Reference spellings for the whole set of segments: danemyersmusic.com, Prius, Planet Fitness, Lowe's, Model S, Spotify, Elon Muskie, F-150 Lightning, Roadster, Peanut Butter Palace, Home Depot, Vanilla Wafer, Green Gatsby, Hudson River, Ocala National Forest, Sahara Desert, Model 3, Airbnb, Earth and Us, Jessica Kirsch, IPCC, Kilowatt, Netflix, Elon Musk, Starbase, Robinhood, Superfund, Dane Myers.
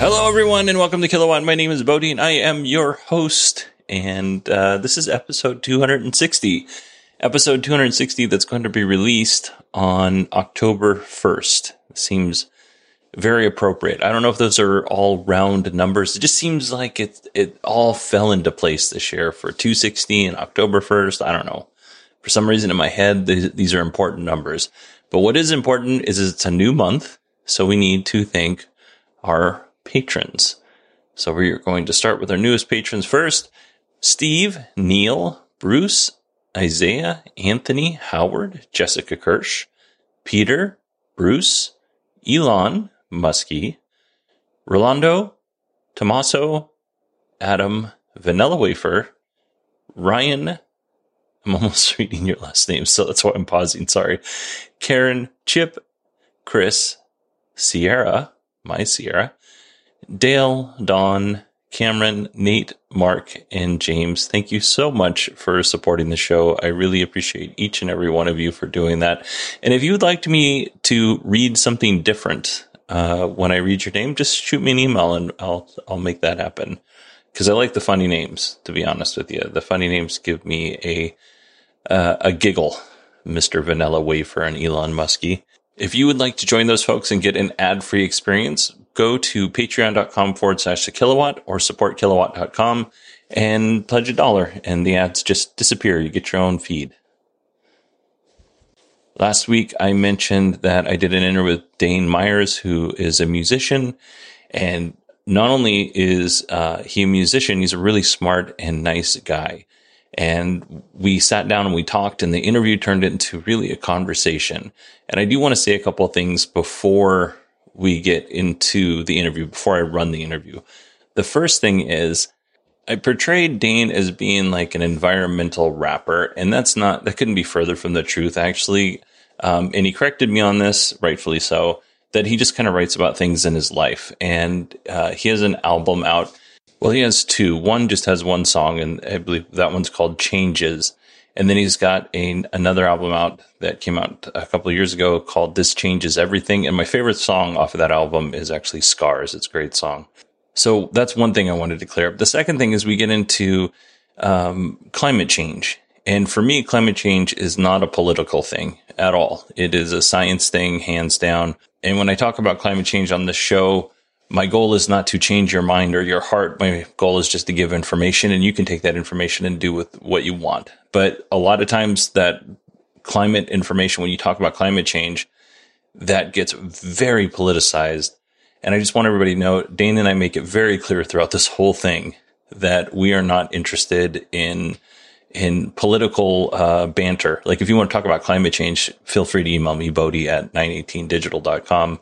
Hello, everyone, and welcome to Kilowatt. My name is Bodine. I am your host, and this is episode 260. Episode 260 that's going to be released on October 1st. Seems very appropriate. I don't know if those are all round numbers. It just seems like it all fell into place this year for 260 and October 1st. I don't know. For some reason in my head, these are important numbers. But what is important is it's a new month, so we need to thank our patrons. So we're going to start with our newest patrons first. Steve, Neil, Bruce, Isaiah, Anthony, Howard, Jessica Kirsch, Peter, Bruce, Elon Muskie, Rolando, Tommaso, Adam, Vanilla Wafer, Ryan. I'm almost reading your last name, so that's why I'm pausing. Sorry. Karen, Chip, Chris, Sierra, my Sierra, Dale, Don, Cameron, Nate, Mark, and James, thank you so much for supporting the show. I really appreciate each and every one of you for doing that. And if you would like me to read something different when I read your name, just shoot me an email and I'll make that happen. Because I like the funny names, to be honest with you. The funny names give me a giggle, Mr. Vanilla Wafer and Elon Muskie. If you would like to join those folks and get an ad-free experience, go to patreon.com/thekilowatt or supportkilowatt.com and pledge $1, and the ads just disappear. You get your own feed. Last week, I mentioned that I did an interview with Dane Myers, who is a musician. And not only is he a musician, he's a really smart and nice guy. And we sat down and we talked, and the interview turned into really a conversation. And I do want to say a couple of things before we get into the interview, before I run the interview. The first thing is I portrayed Dane as being like an environmental rapper, and that couldn't be further from the truth, actually. And he corrected me on this, rightfully so, that he just kind of writes about things in his life. And he has an album out. Well, he has two. One just has one song, and I believe that one's called Changes. And then he's got another album out that came out a couple of years ago called This Changes Everything. And my favorite song off of that album is actually Scars. It's a great song. So that's one thing I wanted to clear up. The second thing is we get into climate change. And for me, climate change is not a political thing at all. It is a science thing, hands down. And when I talk about climate change on the show, my goal is not to change your mind or your heart. My goal is just to give information, and you can take that information and do with what you want. But a lot of times that climate information, when you talk about climate change, that gets very politicized. And I just want everybody to know, Dane and I make it very clear throughout this whole thing that we are not interested in political banter. Like, if you want to talk about climate change, feel free to email me, Bodie at 918digital.com.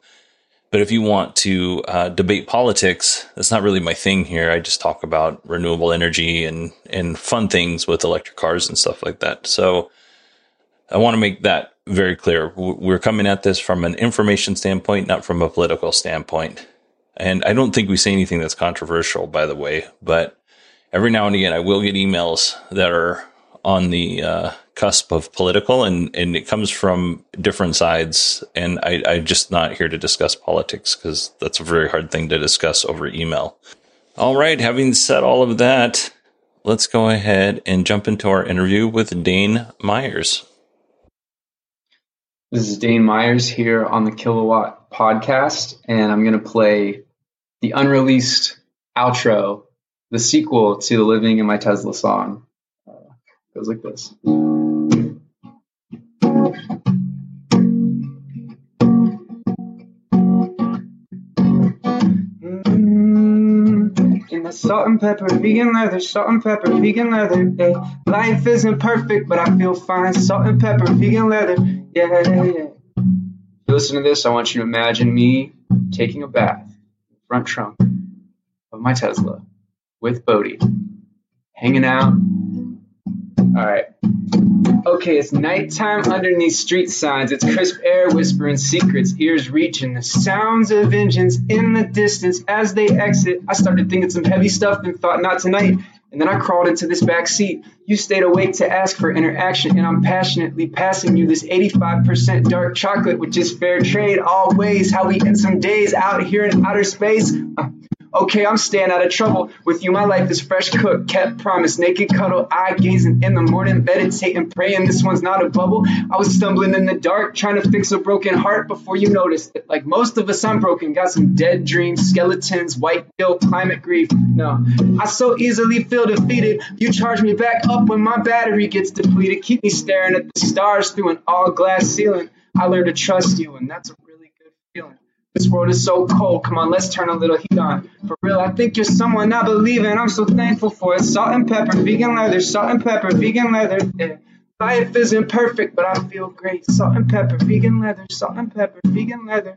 But if you want to debate politics, that's not really my thing here. I just talk about renewable energy and fun things with electric cars and stuff like that. So I want to make that very clear. We're coming at this from an information standpoint, not from a political standpoint. And I don't think we say anything that's controversial, by the way. But every now and again, I will get emails that are on the cusp of political, and it comes from different sides. And I'm just not here to discuss politics, because that's a very hard thing to discuss over email. All right. Having said all of that, let's go ahead and jump into our interview with Dane Myers. This is Dane Myers here on the Kilowatt podcast, and I'm going to play the unreleased outro, the sequel to the Living in My Tesla song. Goes like this. Salt and pepper, vegan leather, salt and pepper, vegan leather, yeah. Life isn't perfect, but I feel fine. Salt and pepper, vegan leather, yeah, yeah, yeah. If you listen to this, I want you to imagine me taking a bath in the front trunk of my Tesla with Bodine, hanging out. All right. Okay, it's nighttime underneath street signs. It's crisp air whispering secrets, ears reaching. The sounds of engines in the distance as they exit. I started thinking some heavy stuff and thought not tonight. And then I crawled into this back seat. You stayed awake to ask for interaction, and I'm passionately passing you this 85% dark chocolate, which is fair trade always. How we end some days out here in outer space. Okay, I'm staying out of trouble. With you, my life is fresh cooked, kept promise, naked cuddle, eye gazing in the morning, meditating, praying this one's not a bubble. I was stumbling in the dark, trying to fix a broken heart before you noticed it. Like most of us, I'm broken, got some dead dreams, skeletons, white guilt, climate grief. No, I so easily feel defeated. You charge me back up when my battery gets depleted. Keep me staring at the stars through an all-glass ceiling. I learned to trust you, and that's a really good feeling. This world is so cold. Come on, let's turn a little heat on. For real, I think you're someone I believe in. I'm so thankful for it. Salt and pepper, vegan leather. Salt and pepper, vegan leather. Yeah. Life isn't perfect, but I feel great. Salt and pepper, vegan leather. Salt and pepper, vegan leather.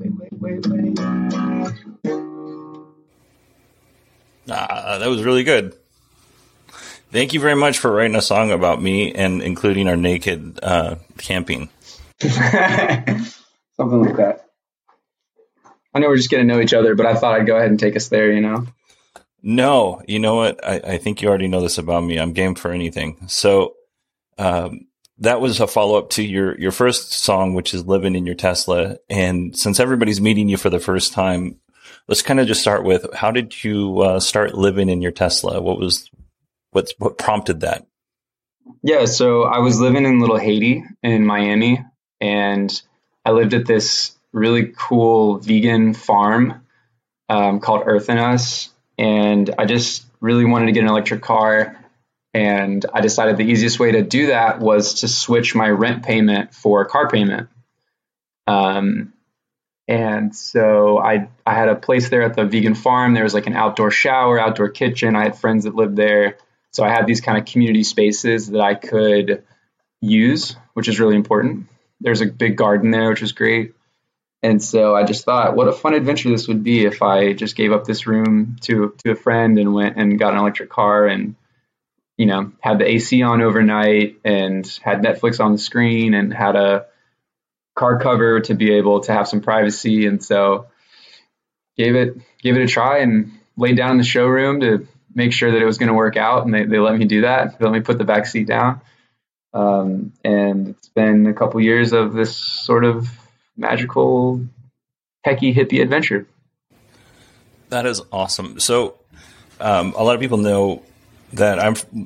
Wait. That was really good. Thank you very much for writing a song about me and including our naked camping. Something like that. I know we're just going to know each other, but I thought I'd go ahead and take us there, you know? No, you know what? I think you already know this about me. I'm game for anything. So that was a follow-up to your first song, which is Living in Your Tesla. And since everybody's meeting you for the first time, let's kind of just start with, how did you start living in your Tesla? What prompted that? Yeah, so I was living in Little Haiti in Miami, and I lived at this really cool vegan farm called Earth and Us. And I just really wanted to get an electric car. And I decided the easiest way to do that was to switch my rent payment for a car payment. And so I had a place there at the vegan farm. There was like an outdoor shower, outdoor kitchen. I had friends that lived there. So I had these kind of community spaces that I could use, which is really important. There's a big garden there, which was great. And so I just thought, what a fun adventure this would be if I just gave up this room to a friend and went and got an electric car and, you know, had the AC on overnight and had Netflix on the screen and had a car cover to be able to have some privacy. And so gave it a try and laid down in the showroom to make sure that it was going to work out. And they let me do that. They let me put the back seat down. And it's been a couple years of this sort of magical techie hippie adventure. That is awesome. So a lot of people know that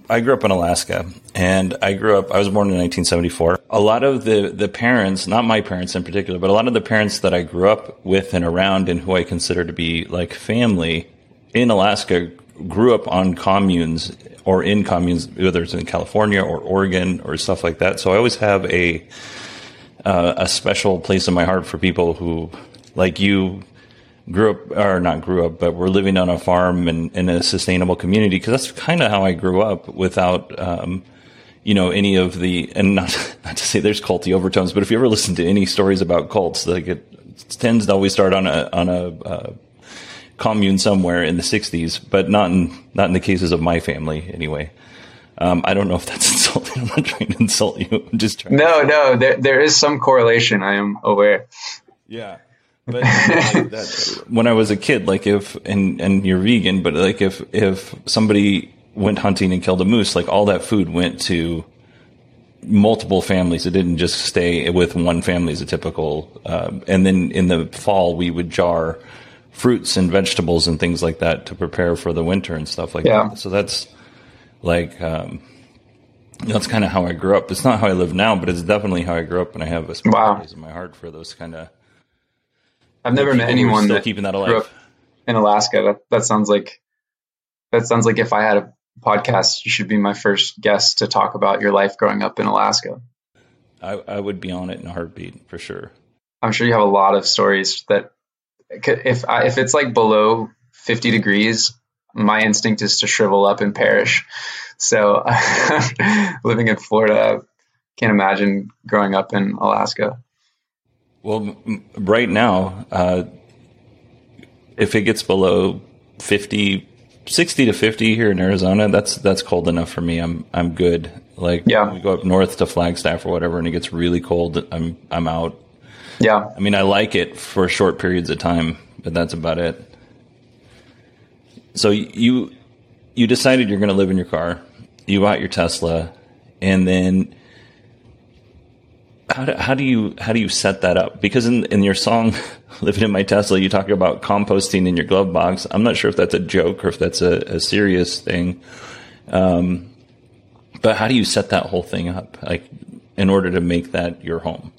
I grew up in Alaska, and I was born in 1974. A lot of the parents, not my parents in particular, but a lot of the parents that I grew up with and around and who I consider to be like family in Alaska grew up on communes or in communes, whether it's in California or Oregon or stuff like that. So I always have a special place in my heart for people who, like you, were living on a farm and in a sustainable community, because that's kind of how I grew up without, any of the, and not to say there's culty overtones, but if you ever listen to any stories about cults, like it tends to always start on a commune somewhere in the 60s, but not in the cases of my family anyway. I don't know if that's insulting. I'm not trying to insult you. I'm just trying. No. There is some correlation. I am aware. Yeah, but when I was a kid, like and you're vegan, but like if somebody went hunting and killed a moose, like all that food went to multiple families. It didn't just stay with one family as a typical. And then in the fall, we would jar fruits and vegetables and things like that to prepare for the winter and stuff like that. So that's Like, that's kind of how I grew up. It's not how I live now, but it's definitely how I grew up, and I have a special place in my heart for those kind of. I've never met anyone still keeping that alive. Grew up in Alaska. That sounds like if I had a podcast, you should be my first guest to talk about your life growing up in Alaska. I would be on it in a heartbeat for sure. I'm sure you have a lot of stories that if it's like below 50 degrees, my instinct is to shrivel up and perish. So living in Florida, can't imagine growing up in Alaska. Well, right now, if it gets below 50, 60 to 50 here in Arizona, that's cold enough for me. I'm good. Like, yeah. We go up north to Flagstaff or whatever, and it gets really cold. I'm out. Yeah. I mean, I like it for short periods of time, but that's about it. So you decided you're going to live in your car. You bought your Tesla, and then how do you set that up? Because in your song "Living in My Tesla," you talk about composting in your glove box. I'm not sure if that's a joke or if that's a serious thing. But how do you set that whole thing up, like, in order to make that your home?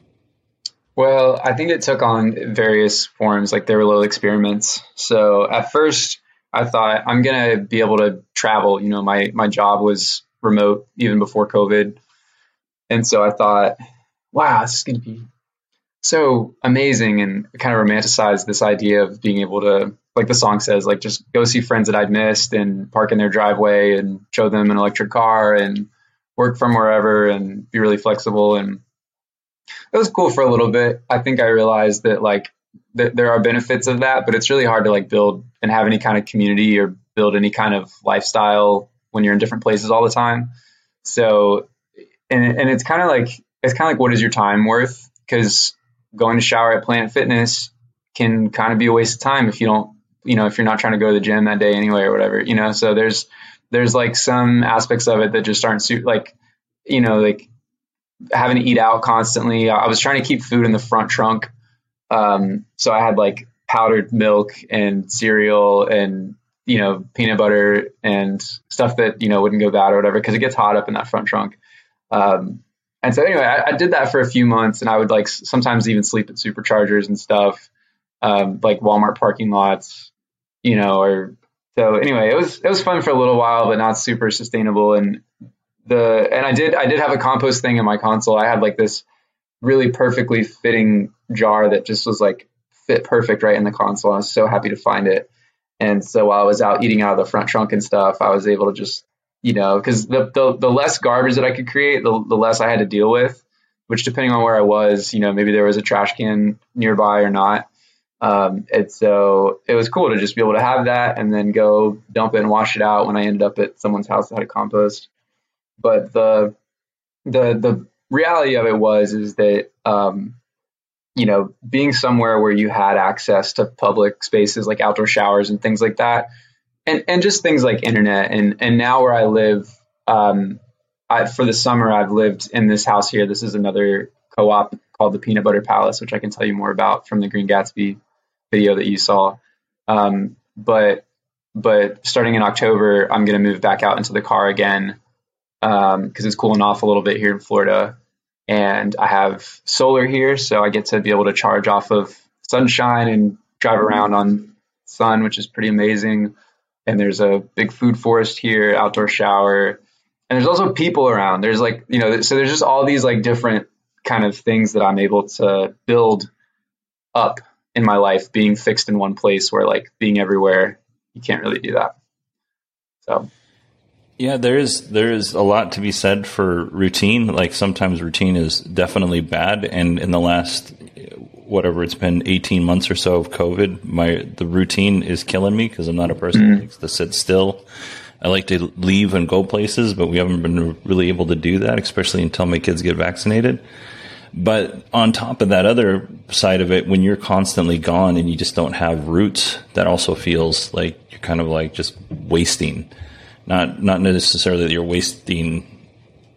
Well, I think it took on various forms. Like, there were little experiments. So at first, I thought, I'm going to be able to travel. You know, my job was remote even before COVID. And so I thought, wow, this is going to be so amazing, and kind of romanticized this idea of being able to, like the song says, like, just go see friends that I'd missed and park in their driveway and show them an electric car and work from wherever and be really flexible. And it was cool for a little bit. I think I realized that, like, there are benefits of that, but it's really hard to, like, build and have any kind of community or build any kind of lifestyle when you're in different places all the time. So, and it's kind of like, what is your time worth? Because going to shower at Planet Fitness can kind of be a waste of time if you don't, you know, if you're not trying to go to the gym that day anyway or whatever, you know. So there's like some aspects of it that just aren't like, you know, like having to eat out constantly. I was trying to keep food in the front trunk. So I had like powdered milk and cereal and, you know, peanut butter and stuff that, you know, wouldn't go bad or whatever, because it gets hot up in that front trunk. And so anyway, I did that for a few months, and I would like sometimes even sleep at superchargers and stuff, like Walmart parking lots, you know, or so anyway, it was fun for a little while, but not super sustainable. And I did have a compost thing in my console. I had like this really perfectly fitting jar that just was like fit perfect right in the console. I was so happy to find it. And so while I was out eating out of the front trunk and stuff, I was able to just, you know, because the less garbage that I could create, the less I had to deal with, which, depending on where I was, you know, maybe there was a trash can nearby or not. And so it was cool to just be able to have that and then go dump it and wash it out when I ended up at someone's house that had a compost. But the reality of it is that, you know, being somewhere where you had access to public spaces like outdoor showers and things like that, and just things like internet. And now where I live, for the summer, I've lived in this house here. This is another co-op called the Peanut Butter Palace, which I can tell you more about from the Green Gatsby video that you saw. But starting in October, I'm going to move back out into the car again, because it's cooling off a little bit here in Florida. And I have solar here, so I get to be able to charge off of sunshine and drive around on sun, which is pretty amazing. And there's a big food forest here, outdoor shower. And there's also people around. There's like, you know, so there's just all these like different kind of things that I'm able to build up in my life, being fixed in one place, where like being everywhere, you can't really do that. So. Yeah, there is a lot to be said for routine. Like, sometimes routine is definitely bad. And in the last, whatever it's been, 18 months or so of COVID, the routine is killing me, because I'm not a person who likes to sit still. I like to leave and go places, but we haven't been really able to do that, especially until my kids get vaccinated. But on top of that other side of it, when you're constantly gone and you just don't have roots, that also feels like you're kind of like just wasting. Not necessarily that you're wasting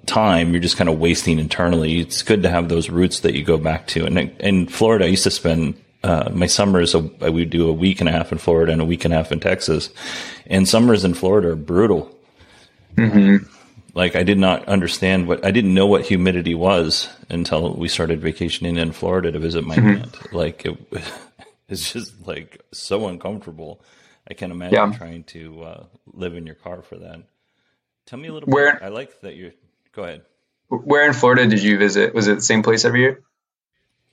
time, you're just kind of wasting internally. It's good to have those roots that you go back to. And in Florida, I used to spend my summers, I would do a week and a half in Florida and a week and a half in Texas. And summers in Florida are brutal. Mm-hmm. Like, I did not understand I didn't know what humidity was until we started vacationing in Florida to visit my aunt. Like, it's just, like, so uncomfortable. I can't imagine trying to live in your car for that. Tell me a little bit. I like that you're – go ahead. Where in Florida did you visit? Was it the same place every year?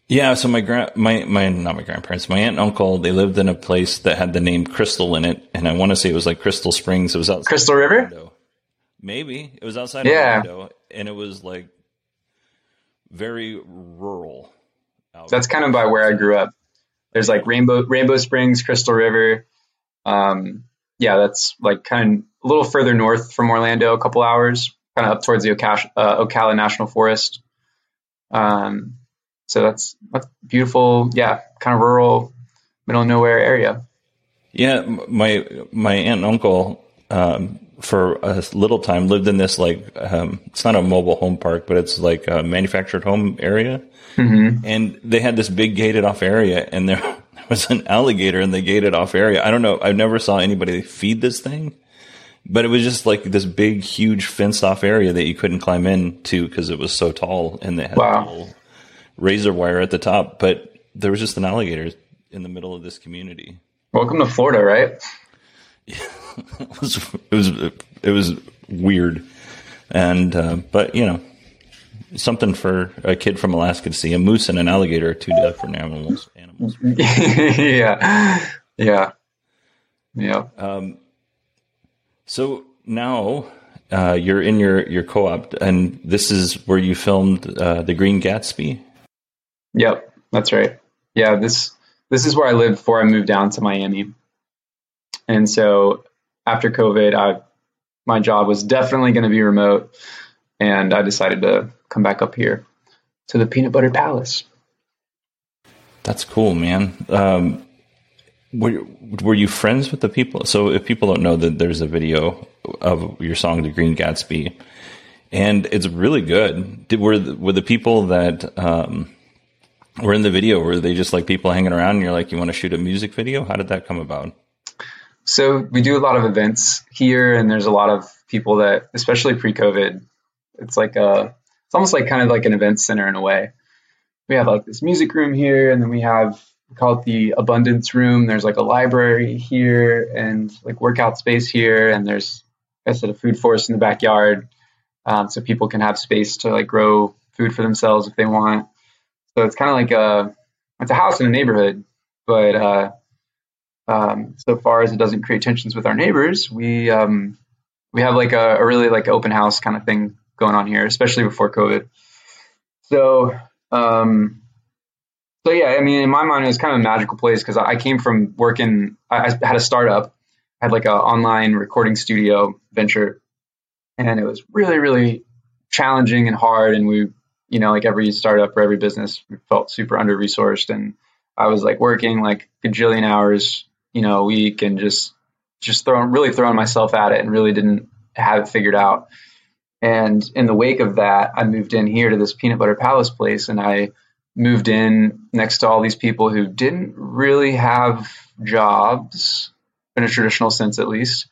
Yeah, so my grandparents, my aunt and uncle, they lived in a place that had the name Crystal in it, and I want to say it was like Crystal Springs. It was outside Crystal River? Orlando. Maybe. It was outside of Orlando, and it was like very rural. That's kind of by where I grew up. There's like Rainbow Springs, Crystal River. That's like kind of a little further north from Orlando, a couple hours, kind of up towards the Ocala National Forest. So that's beautiful. Yeah, kind of rural, middle of nowhere area. Yeah, my aunt and uncle for a little time lived in this like it's not a mobile home park, but it's like a manufactured home area. Mm-hmm. And they had this big gated off area, and there was an alligator in the gated off area. I don't know. I never saw anybody feed this thing, but it was just like this big, huge fenced off area that you couldn't climb into because it was so tall, and they had a little razor wire at the top. But there was just an alligator in the middle of this community. Welcome to Florida, right? Yeah, it was weird, and but you know, something for a kid from Alaska to see. A moose and an alligator are two different animals. Yeah. So now you're in your co-op, and this is where you filmed the Green Gatsby. Yep, that's right. Yeah, this is where I lived before I moved down to Miami. And so after COVID, my job was definitely going to be remote, and I decided to come back up here to the Peanut Butter Palace. That's cool, man. Were you friends with the people? So if people don't know that there's a video of your song, The Green Gatsby, and it's really good. Were the people that... We're in the video, where they just like people hanging around and you're like, you want to shoot a music video? How did that come about? So we do a lot of events here, and there's a lot of people that, especially pre-COVID, it's like it's almost like kind of like an event center in a way. We have like this music room here, and then we call it the abundance room. There's like a library here and like workout space here. And there's, like I said, a food forest in the backyard. So people can have space to like grow food for themselves if they want. So it's kind of like a house in a neighborhood, but so far as it doesn't create tensions with our neighbors, we have like a really like open house kind of thing going on here, especially before COVID. So yeah, I mean, in my mind, it was kind of a magical place because I came from working. I had a startup, I had like an online recording studio venture, and it was really, really challenging and hard, and you know, like every startup or every business, we felt super under-resourced. And I was like working like gajillion hours, you know, a week, and just throwing myself at it, and really didn't have it figured out. And in the wake of that, I moved in here to this Peanut Butter Palace place, and I moved in next to all these people who didn't really have jobs in a traditional sense, at least,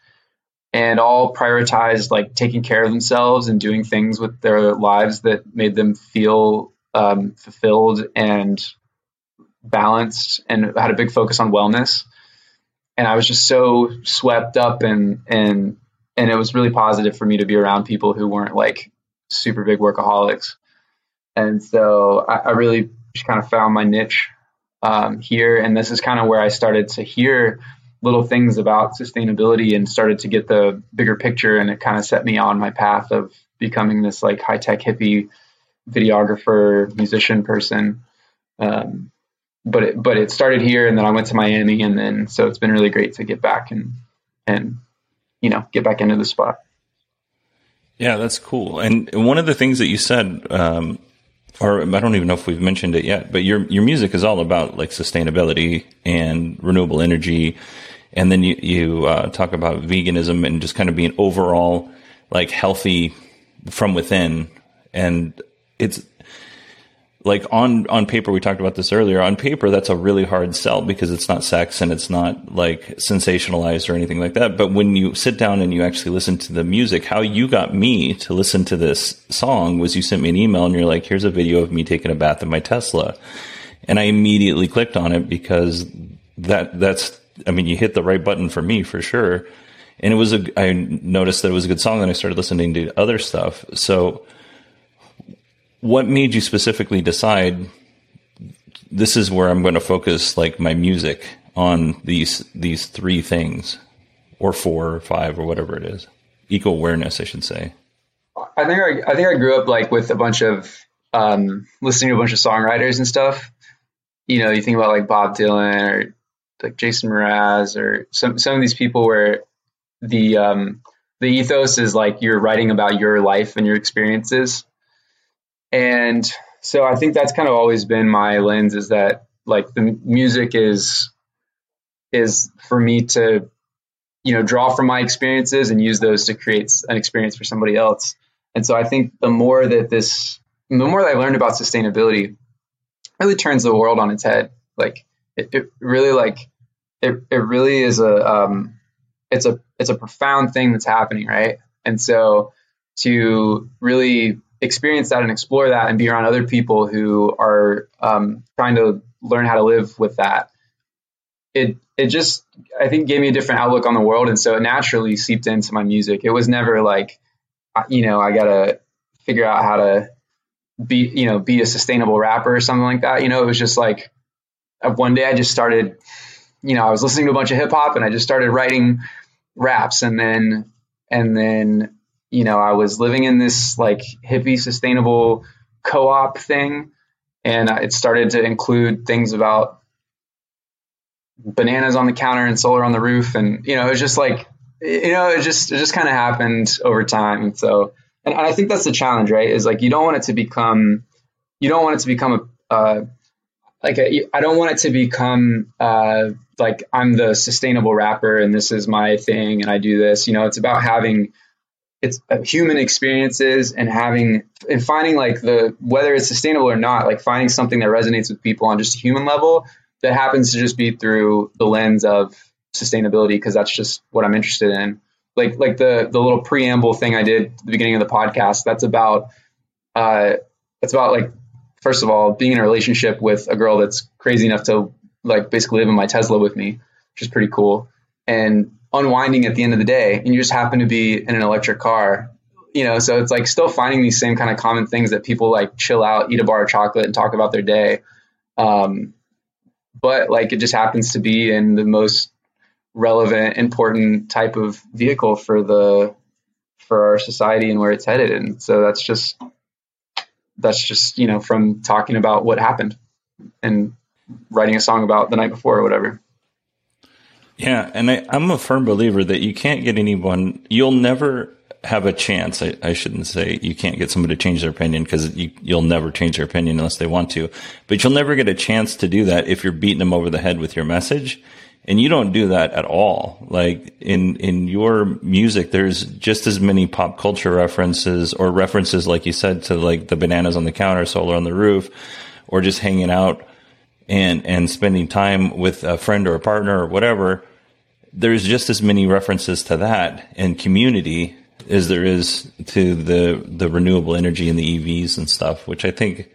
and all prioritized like taking care of themselves and doing things with their lives that made them feel fulfilled and balanced, and had a big focus on wellness. And I was just so swept up, and it was really positive for me to be around people who weren't like super big workaholics. And so I really just kind of found my niche here. And this is kind of where I started to hear little things about sustainability and started to get the bigger picture. And it kind of set me on my path of becoming this like high tech hippie videographer, musician person. But it started here, and then I went to Miami, and then, so it's been really great to get back and, you know, get back into the spot. Yeah, that's cool. And one of the things that you said, or I don't even know if we've mentioned it yet, but your music is all about like sustainability and renewable energy. And then you talk about veganism and just kind of being overall like healthy from within. And it's like on paper, we talked about this earlier, on paper, that's a really hard sell because it's not sex and it's not like sensationalized or anything like that. But when you sit down and you actually listen to the music, how you got me to listen to this song was you sent me an email and you're like, here's a video of me taking a bath in my Tesla. And I immediately clicked on it because that's, I mean, you hit the right button for me for sure. And it was I noticed that it was a good song and I started listening to other stuff. So what made you specifically decide this is where I'm going to focus like my music on these three things or four or five or whatever it is? Eco-awareness, I should say. I think I grew up like with a bunch of listening to a bunch of songwriters and stuff. You know, you think about like Bob Dylan or like Jason Mraz or some of these people where the ethos is like you're writing about your life and your experiences. And so I think that's kind of always been my lens, is that like the music is for me to, you know, draw from my experiences and use those to create an experience for somebody else. And so I think the more that I learned about sustainability, really turns the world on its head. Like it really is it's a profound thing that's happening. Right. And so to really experience that and explore that and be around other people who are trying to learn how to live with that. It just, I think, gave me a different outlook on the world. And so it naturally seeped into my music. It was never like, you know, I got to figure out how to be a sustainable rapper or something like that. You know, it was just like one day I just started, you know, I was listening to a bunch of hip hop and I just started writing raps. And then, you know, I was living in this like hippie sustainable co-op thing, and it started to include things about bananas on the counter and solar on the roof. And, you know, it was just like, you know, it just kind of happened over time. And so, and I think that's the challenge, right? Is like, I don't want it to become like I'm the sustainable rapper and this is my thing and I do this, you know. It's about having, it's human experiences and finding like whether it's sustainable or not, like finding something that resonates with people on just a human level that happens to just be through the lens of sustainability. 'Cause that's just what I'm interested in. Like the little preamble thing I did at the beginning of the podcast, that's about like, first of all, being in a relationship with a girl that's crazy enough to like basically live in my Tesla with me, which is pretty cool. And unwinding at the end of the day, and you just happen to be in an electric car, you know. So it's like still finding these same kind of common things that people like chill out, eat a bar of chocolate and talk about their day. But like, it just happens to be in the most relevant, important type of vehicle for our society and where it's headed. And so that's just, you know, from talking about what happened and writing a song about the night before or whatever. Yeah, and I'm a firm believer that you can't get anyone, you'll never have a chance. I shouldn't say you can't get somebody to change their opinion, because you'll never change their opinion unless they want to. But you'll never get a chance to do that if you're beating them over the head with your message. And you don't do that at all. Like in your music, there's just as many pop culture references or references, like you said, to like the bananas on the counter, solar on the roof, or just hanging out and spending time with a friend or a partner or whatever. There's just as many references to that and community as there is to the renewable energy and the EVs and stuff, which I think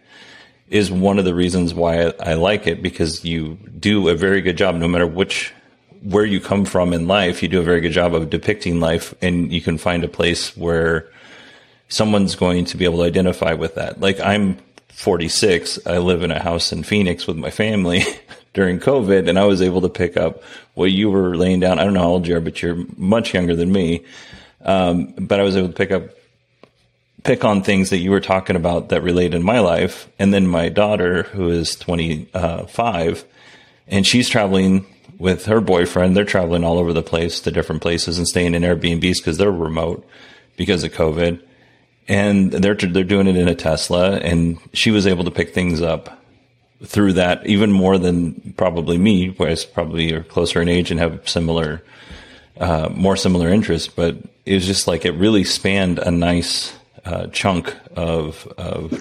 is one of the reasons why I like it, because you do a very good job, no matter where you come from in life, you do a very good job of depicting life, and you can find a place where someone's going to be able to identify with that. Like, I'm 46. I live in a house in Phoenix with my family during COVID, and I was able to pick up what you were laying down. I don't know how old you are, but you're much younger than me. But I was able to pick on things that you were talking about that relate in my life. And then my daughter, who is 25, and she's traveling with her boyfriend. They're traveling all over the place to different places and staying in Airbnbs because they're remote because of COVID. And they're doing it in a Tesla, and she was able to pick things up through that even more than probably me, whereas probably you're closer in age and have similar, more similar interests. But it was just like, it really spanned a nice chunk of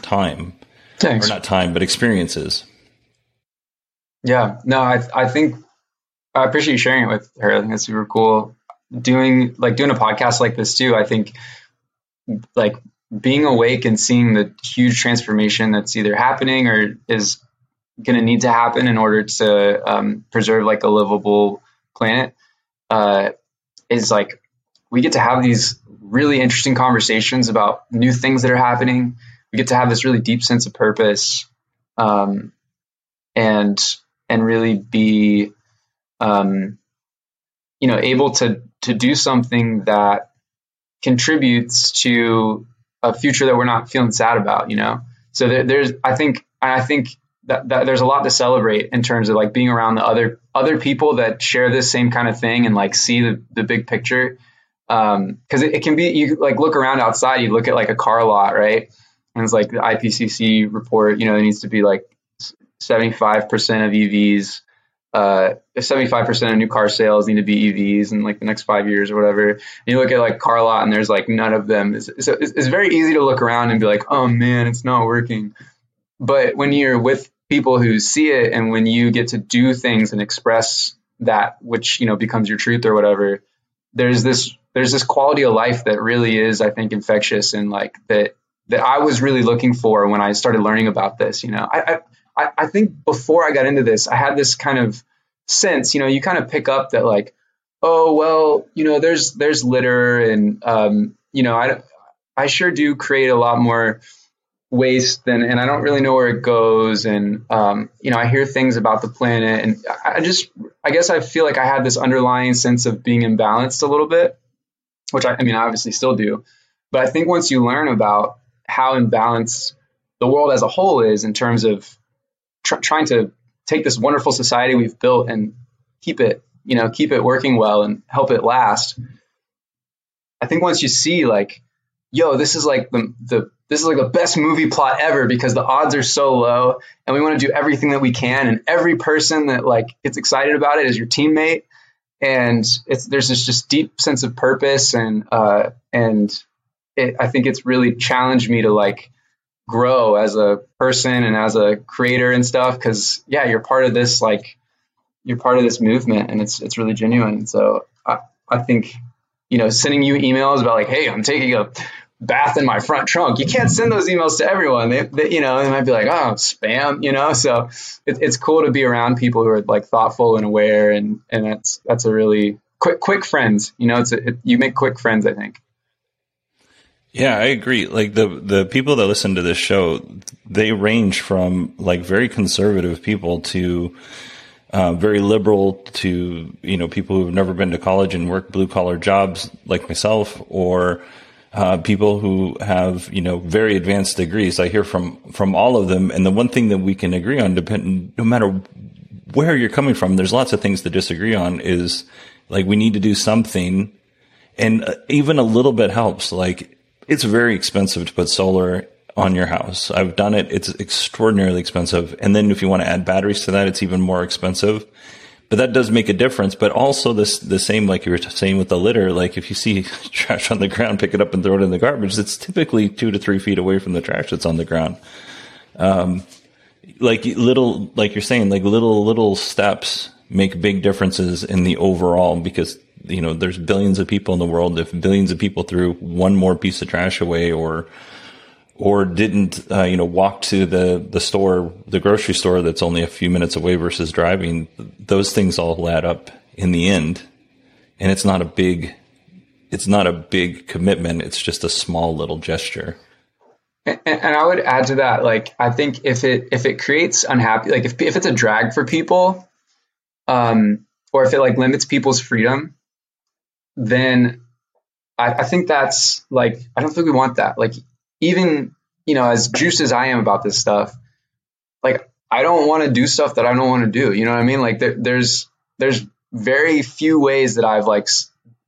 time Thanks. Or not time, but experiences. Yeah, no, I think I appreciate you sharing it with her. I think that's super cool. Doing a podcast like this too, I think like being awake and seeing the huge transformation that's either happening or is going to need to happen in order to preserve like a livable planet is like, we get to have these really interesting conversations about new things that are happening. We get to have this really deep sense of purpose and really be able to do something that contributes to a future that we're not feeling sad about, you know? So I think that there's a lot to celebrate in terms of like being around the other people that share this same kind of thing and like see the big picture. 'Cause it can be, you like look around outside, you look at like a car lot, right? And it's like the IPCC report, you know, it needs to be like 75% of EVs, 75% of new car sales need to be EVs in like the next 5 years or whatever. And you look at like car lot and there's like none of them. So it's very easy to look around and be like, oh man, it's not working. But when you're with people who see it and when you get to do things and express that, which, you know, becomes your truth or whatever, there's this quality of life that really is, I think, infectious and like that I was really looking for when I started learning about this. You know, I think before I got into this, I had this kind of sense, you know, you kind of pick up that like, oh, well, you know, there's litter and, you know, I sure do create a lot more waste and I don't really know where it goes. And, you know, I hear things about the planet and I guess I feel like I had this underlying sense of being imbalanced a little bit, which I obviously still do. But I think once you learn about how imbalanced the world as a whole is in terms of trying to take this wonderful society we've built and keep it working well and help it last. I think once you see like, yo, this is like the best movie plot ever because the odds are so low and we want to do everything that we can. And every person that like gets excited about it is your teammate. And there's this just deep sense of purpose. And I think it's really challenged me to like grow as a person and as a creator and stuff. 'Cause yeah, you're part of this movement and it's really genuine. So I think, you know, sending you emails about like, hey, I'm taking a bath in my front trunk. You can't send those emails to everyone. They you know, they might be like, oh, spam, you know? So it's cool to be around people who are like thoughtful and aware. And that's a really quick friends, you know, you make quick friends, I think. Yeah, I agree. Like the people that listen to this show, they range from like very conservative people to very liberal to, you know, people who've never been to college and work blue collar jobs like myself, or people who have, you know, very advanced degrees. I hear from all of them. And the one thing that we can agree on, no matter where you're coming from, there's lots of things to disagree on, is like we need to do something. And even a little bit helps. Like, it's very expensive to put solar on your house. I've done it. It's extraordinarily expensive. And then if you want to add batteries to that, it's even more expensive, but that does make a difference. But also the same, like you were saying with the litter, like if you see trash on the ground, pick it up and throw it in the garbage. It's typically 2 to 3 feet away from the trash that's on the ground. Like you're saying, like little steps make big differences in the overall, because, you know, there's billions of people in the world. If billions of people threw one more piece of trash away or didn't, you know, walk to the store, the grocery store that's only a few minutes away versus driving, those things all add up in the end. And it's not a big commitment. It's just a small little gesture. And I would add to that, like, I think if it creates unhappy, like if it's a drag for people, or if it like limits people's freedom, then I think that's like, I don't think we want that. Like, even, you know, as juiced as I am about this stuff, like I don't want to do stuff that I don't want to do. You know what I mean? Like there's very few ways that I've like,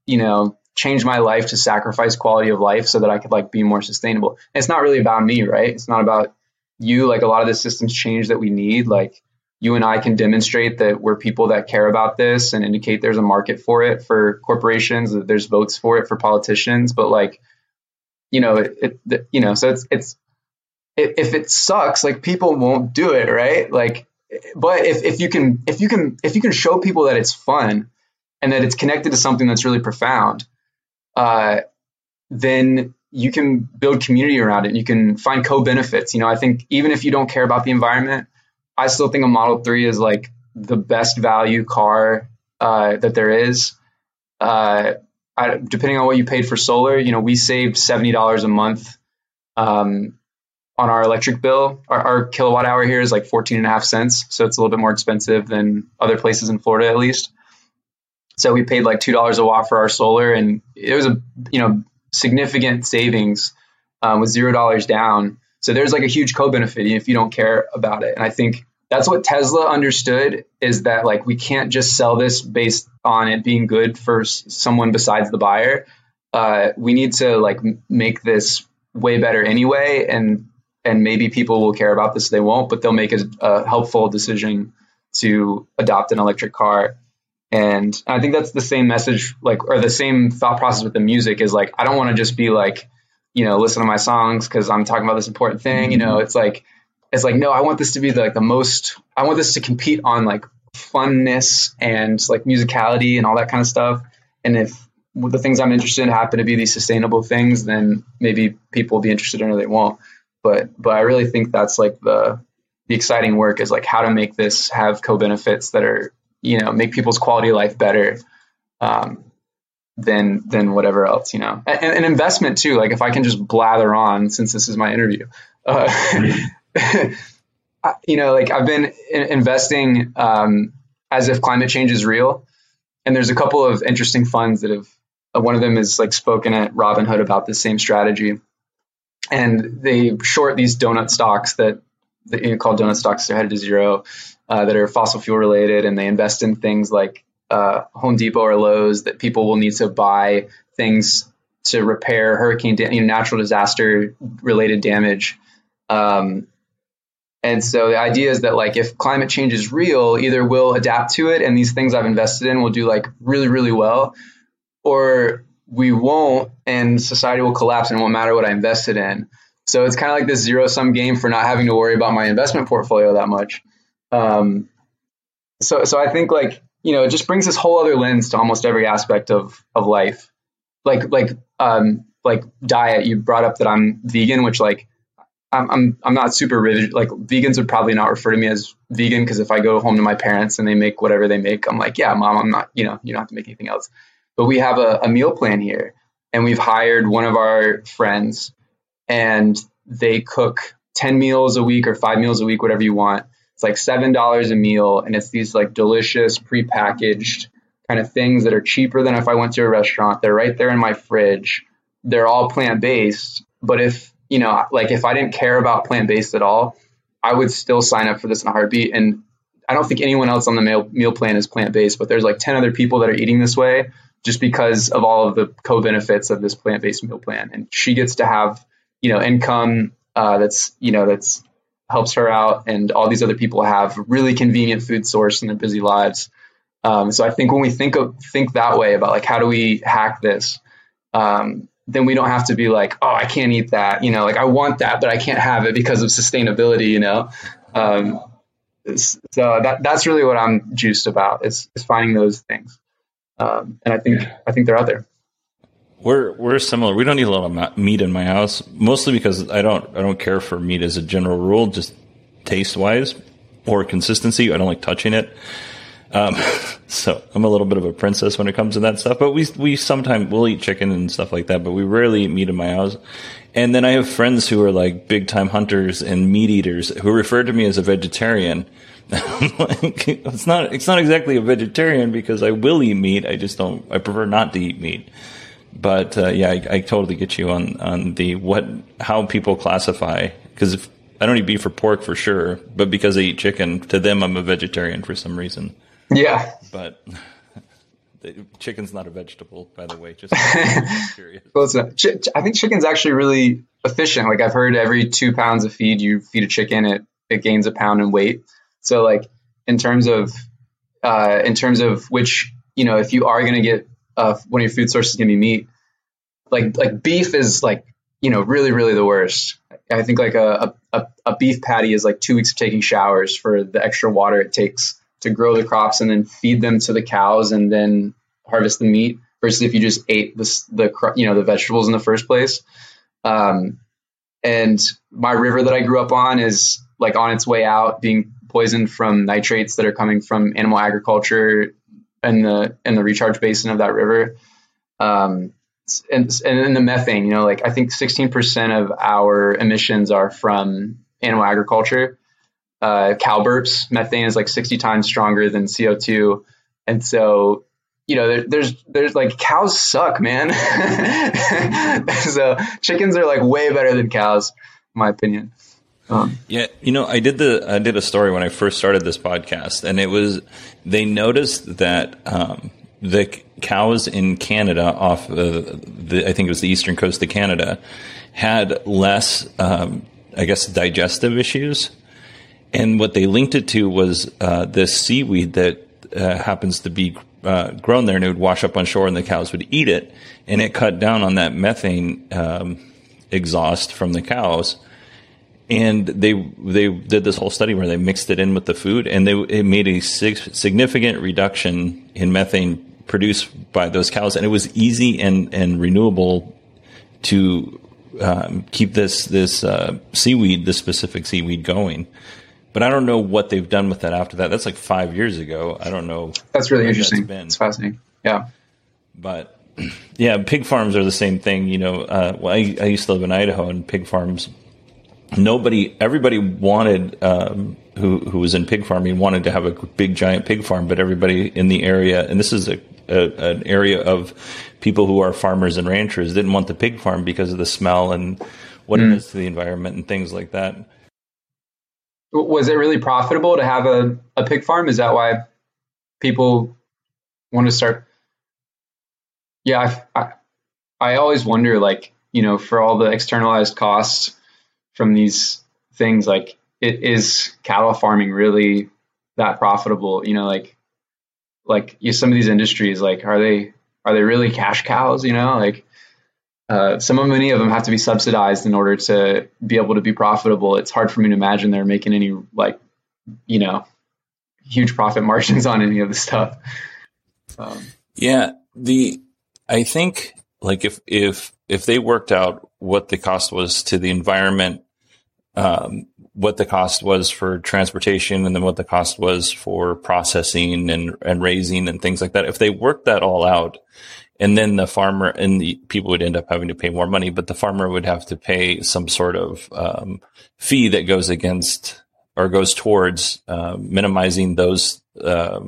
you know, changed my life to sacrifice quality of life so that I could like be more sustainable. And it's not really about me, right? It's not about you. Like a lot of the systems change that we need, like you and I can demonstrate that we're people that care about this and indicate there's a market for it for corporations, that there's votes for it for politicians. But like, you know, so it's if it sucks, like, people won't do it, right? Like, but if you can show people that it's fun and that it's connected to something that's really profound, then you can build community around it. You can find co-benefits. You know, I think even if you don't care about the environment, I still think a Model 3 is like the best value car that there is. Depending on what you paid for solar, you know, we saved $70 a month on our electric bill. Our kilowatt hour here is like 14.5 cents. So it's a little bit more expensive than other places in Florida, at least. So we paid like $2 a watt for our solar, and it was a, you know, significant savings with $0 down. So there's like a huge co-benefit if you don't care about it. And I think that's what Tesla understood, is that like, we can't just sell this based on it being good for someone besides the buyer. We need to like make this way better anyway. And maybe people will care about this. They won't, but they'll make a helpful decision to adopt an electric car. And I think that's the same message, like, or the same thought process with the music is like, I don't want to just be like, you know, listen to my songs because I'm talking about this important thing. Mm-hmm. You know, it's like, no, I want this to be like the most, I want this to compete on like funness and like musicality and all that kind of stuff. And if the things I'm interested in happen to be these sustainable things, then maybe people will be interested in, or they won't. But I really think that's like the exciting work, is like how to make this have co-benefits that are, you know, make people's quality of life better than whatever else, you know, and investment too. Like, if I can just blather on, since this is my interview, you know, like, I've been investing as if climate change is real. And there's a couple of interesting funds that have, one of them is like spoken at Robinhood about this same strategy. And they short these donut stocks that you call donut stocks, they're headed to zero, that are fossil fuel related. And they invest in things like Home Depot or Lowe's, that people will need to buy things to repair natural disaster related damage. And so the idea is that like, if climate change is real, either we'll adapt to it and these things I've invested in will do like really, really well, or we won't, and society will collapse and it won't matter what I invested in. So it's kind of like this zero sum game for not having to worry about my investment portfolio that much. So I think like, you know, it just brings this whole other lens to almost every aspect of life. Like diet, you brought up that I'm vegan, which like, I'm not super rigid. Like, vegans would probably not refer to me as vegan, because if I go home to my parents and they make whatever they make, I'm like, yeah, mom, I'm not, you know, you don't have to make anything else. But we have a meal plan here, and we've hired one of our friends, and they cook 10 meals a week or 5 meals a week, whatever you want. It's like $7 a meal. And it's these like delicious prepackaged kind of things that are cheaper than if I went to a restaurant. They're right there in my fridge. They're all plant-based. But if, you know, like, if I didn't care about plant-based at all, I would still sign up for this in a heartbeat. And I don't think anyone else on the meal plan is plant-based, but there's like 10 other people that are eating this way just because of all of the co-benefits of this plant-based meal plan. And she gets to have, you know, income that's helps her out, and all these other people have really convenient food source in their busy lives. So I think when we think that way about like, how do we hack this? Then we don't have to be like, oh, I can't eat that. You know, like, I want that, but I can't have it because of sustainability, you know? So that's really what I'm juiced about, is finding those things. And I think they're out there. We're similar. We don't eat a lot of meat in my house, mostly because I don't care for meat as a general rule, just taste wise or consistency. I don't like touching it. So I'm a little bit of a princess when it comes to that stuff, but we sometimes will eat chicken and stuff like that, but we rarely eat meat in my house. And then I have friends who are like big time hunters and meat eaters who refer to me as a vegetarian. I'm like, it's not exactly a vegetarian, because I will eat meat. I prefer not to eat meat. But, yeah, I totally get you on the, how people classify, because if I don't eat beef or pork for sure, but because I eat chicken, to them, I'm a vegetarian for some reason. Yeah. But chicken's not a vegetable, by the way. Just curious. Well, I think chicken's actually really efficient. Like, I've heard every 2 pounds of feed, you feed a chicken, it gains a pound in weight. So like, in terms of which, you know, if you are going to get one of your food sources is going to be meat, like beef is like, you know, really, really the worst. I think like a beef patty is like 2 weeks of taking showers for the extra water it takes to grow the crops and then feed them to the cows and then harvest the meat, versus if you just ate the vegetables in the first place. And my river that I grew up on is like on its way out, being poisoned from nitrates that are coming from animal agriculture and the recharge basin of that river. And then the methane, I think 16% of our emissions are from animal agriculture. Cow burps, methane is like 60 times stronger than CO2. And so, there's like, cows suck, man. So chickens are like way better than cows, in my opinion. I did a story when I first started this podcast, and it was, they noticed that, the cows in Canada off I think it was the eastern coast of Canada, had less, digestive issues. And what they linked it to was this seaweed that happens to be grown there, and it would wash up on shore and the cows would eat it. And it cut down on that methane exhaust from the cows. And they did this whole study where they mixed it in with the food, and it made a significant reduction in methane produced by those cows. And it was easy and renewable to keep this specific seaweed going. But I don't know what they've done with that after that. That's like 5 years ago. I don't know. That's really interesting. It's fascinating. Yeah. But yeah, pig farms are the same thing. I used to live in Idaho, and pig farms, everybody wanted, who was in pig farming, wanted to have a big giant pig farm, but everybody in the area, and this is an area of people who are farmers and ranchers, didn't want the pig farm because of the smell and what it is to the environment and things like that. Was it really profitable to have a pig farm? Is that why people want to start? Yeah. I always wonder, for all the externalized costs from these things, is cattle farming really that profitable? Some of these industries, are they really cash cows? Many of them have to be subsidized in order to be able to be profitable. It's hard for me to imagine they're making any huge profit margins on any of the stuff. I think if they worked out what the cost was to the environment, what the cost was for transportation, and then what the cost was for processing and raising and things like that. If they worked that all out, and then the farmer and the people would end up having to pay more money, but the farmer would have to pay some sort of fee that goes against or goes towards minimizing those the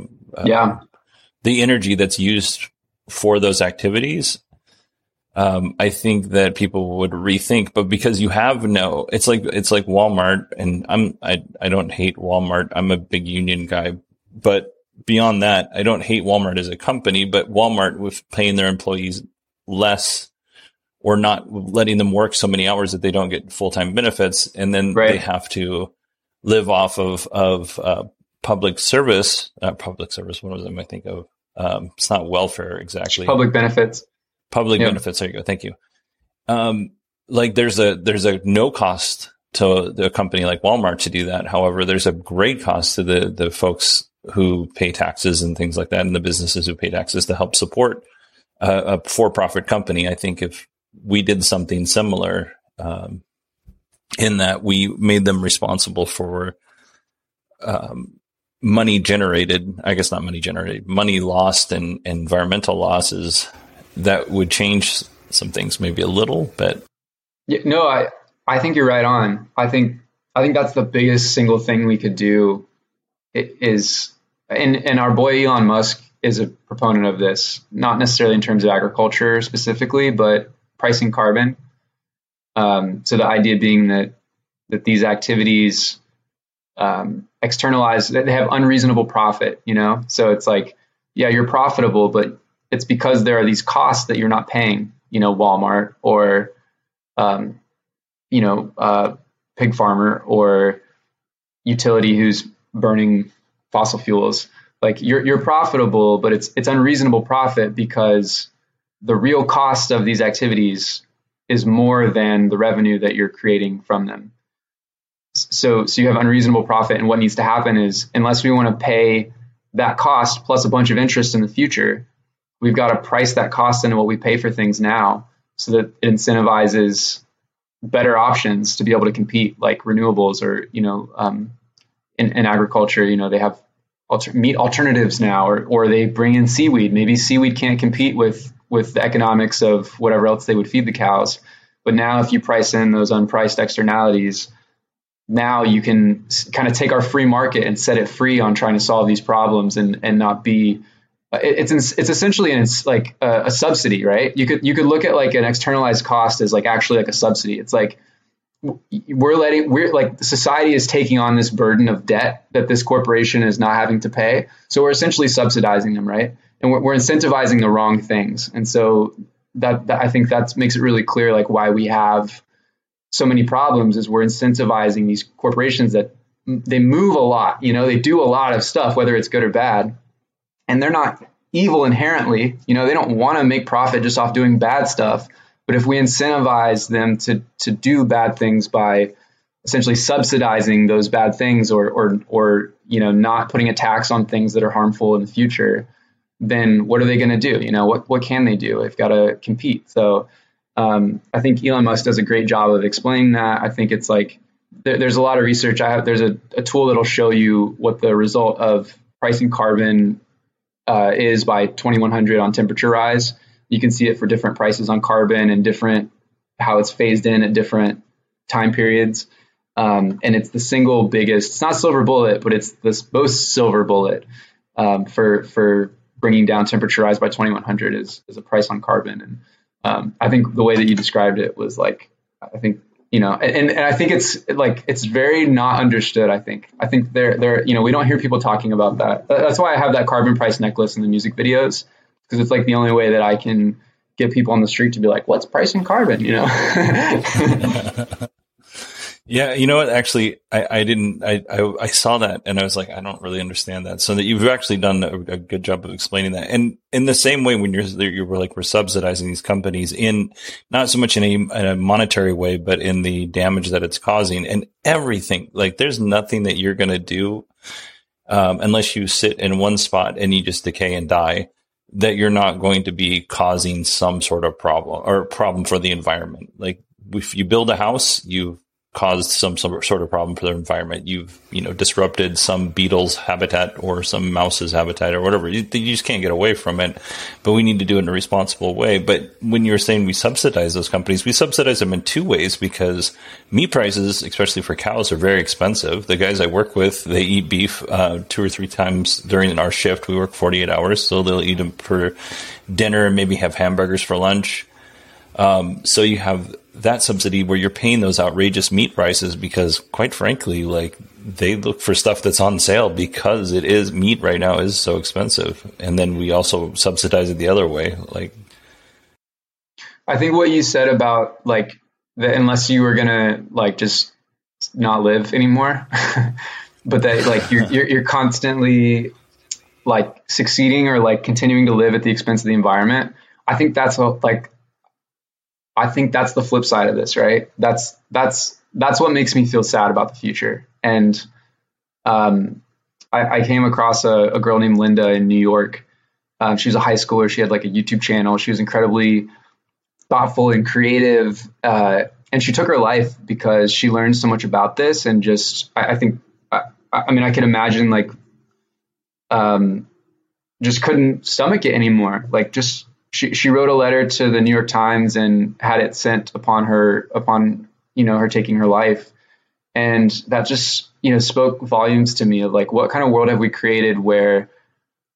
energy that's used for those activities. I think that people would rethink, but because you have it's like Walmart, and I don't hate Walmart. I'm a big union guy, but beyond that, I don't hate Walmart as a company, but Walmart with paying their employees less or not letting them work so many hours that they don't get full-time benefits. And then They have to live off of public service. What was it I think of? It's not welfare exactly. Public benefits. Public benefits. There you go. Thank you. There's a no cost to the company like Walmart to do that. However, there's a great cost to the folks who pay taxes and things like that, and the businesses who pay taxes to help support a for-profit company. I think if we did something similar, in that we made them responsible for, money generated, I guess not money generated, money lost and environmental losses, that would change some things maybe a little, but yeah, no, I think you're right on. I think that's the biggest single thing we could do is, and our boy Elon Musk is a proponent of this, not necessarily in terms of agriculture specifically, but pricing carbon. So the idea being that these activities externalize, they have unreasonable profit, so it's like, yeah, you're profitable, but it's because there are these costs that you're not paying, Walmart or, pig farmer or utility who's burning fossil fuels. Like you're profitable, but it's unreasonable profit because the real cost of these activities is more than the revenue that you're creating from them. So you have unreasonable profit, and what needs to happen is, unless we want to pay that cost plus a bunch of interest in the future, we've got to price that cost into what we pay for things now so that it incentivizes better options to be able to compete, like renewables or, in agriculture, they have meat alternatives now, or they bring in seaweed. Maybe seaweed can't compete with the economics of whatever else they would feed the cows. But now if you price in those unpriced externalities, now you can kind of take our free market and set it free on trying to solve these problems and not be, it's essentially, it's like a subsidy, right? You could look at like an externalized cost as like actually like a subsidy. It's like, society is taking on this burden of debt that this corporation is not having to pay. So we're essentially subsidizing them, right? And we're incentivizing the wrong things. And so that I think that makes it really clear, like why we have so many problems is we're incentivizing these corporations that they move a lot, they do a lot of stuff, whether it's good or bad, and they're not evil inherently, they don't want to make profit just off doing bad stuff. But if we incentivize them to do bad things by essentially subsidizing those bad things or not putting a tax on things that are harmful in the future, then what are they going to do? What can they do? They've got to compete. So I think Elon Musk does a great job of explaining that. I think it's like there's a lot of research. There's a tool that'll show you what the result of pricing carbon is by 2100 on temperature rise. You can see it for different prices on carbon and different how it's phased in at different time periods. And it's the single biggest. It's not silver bullet, but it's the most silver bullet for bringing down temperature rise by 2100 is a price on carbon. And I think the way that you described it was like, I think, and I think it's like, it's very not understood. I think they're, we don't hear people talking about that. That's why I have that carbon price necklace in the music videos, because it's like the only way that I can get people on the street to be like, what's pricing carbon? Yeah, you know what? Actually, I saw that and I was like, I don't really understand that. So that you've actually done a good job of explaining that. And in the same way, when we're subsidizing these companies in not so much in a monetary way, but in the damage that it's causing and everything. Like, there's nothing that you're going to do unless you sit in one spot and you just decay and die, that you're not going to be causing some sort of problem for the environment. Like, if you build a house, you've caused some sort of problem for their environment. You've, disrupted some beetle's habitat or some mouse's habitat or whatever. You just can't get away from it, but we need to do it in a responsible way. But when you're saying we subsidize those companies, we subsidize them in two ways, because meat prices, especially for cows, are very expensive. The guys I work with, they eat beef 2 or 3 times during our shift. We work 48 hours, so they'll eat them for dinner and maybe have hamburgers for lunch. So you have that subsidy where you're paying those outrageous meat prices because, quite frankly, like, they look for stuff that's on sale because it is meat right now is so expensive. And then we also subsidize it the other way. Like, I think what you said about like that, unless you were going to like just not live anymore, but that like you're constantly like succeeding or like continuing to live at the expense of the environment. I think that's the flip side of this, right? That's what makes me feel sad about the future. And I came across a girl named Linda in New York. She was a high schooler. She had like a YouTube channel. She was incredibly thoughtful and creative. And she took her life because she learned so much about this. And just, I mean, I can imagine like just couldn't stomach it anymore. Like, just, She wrote a letter to the New York Times and had it sent upon her taking her life. And that just, spoke volumes to me of like, what kind of world have we created where,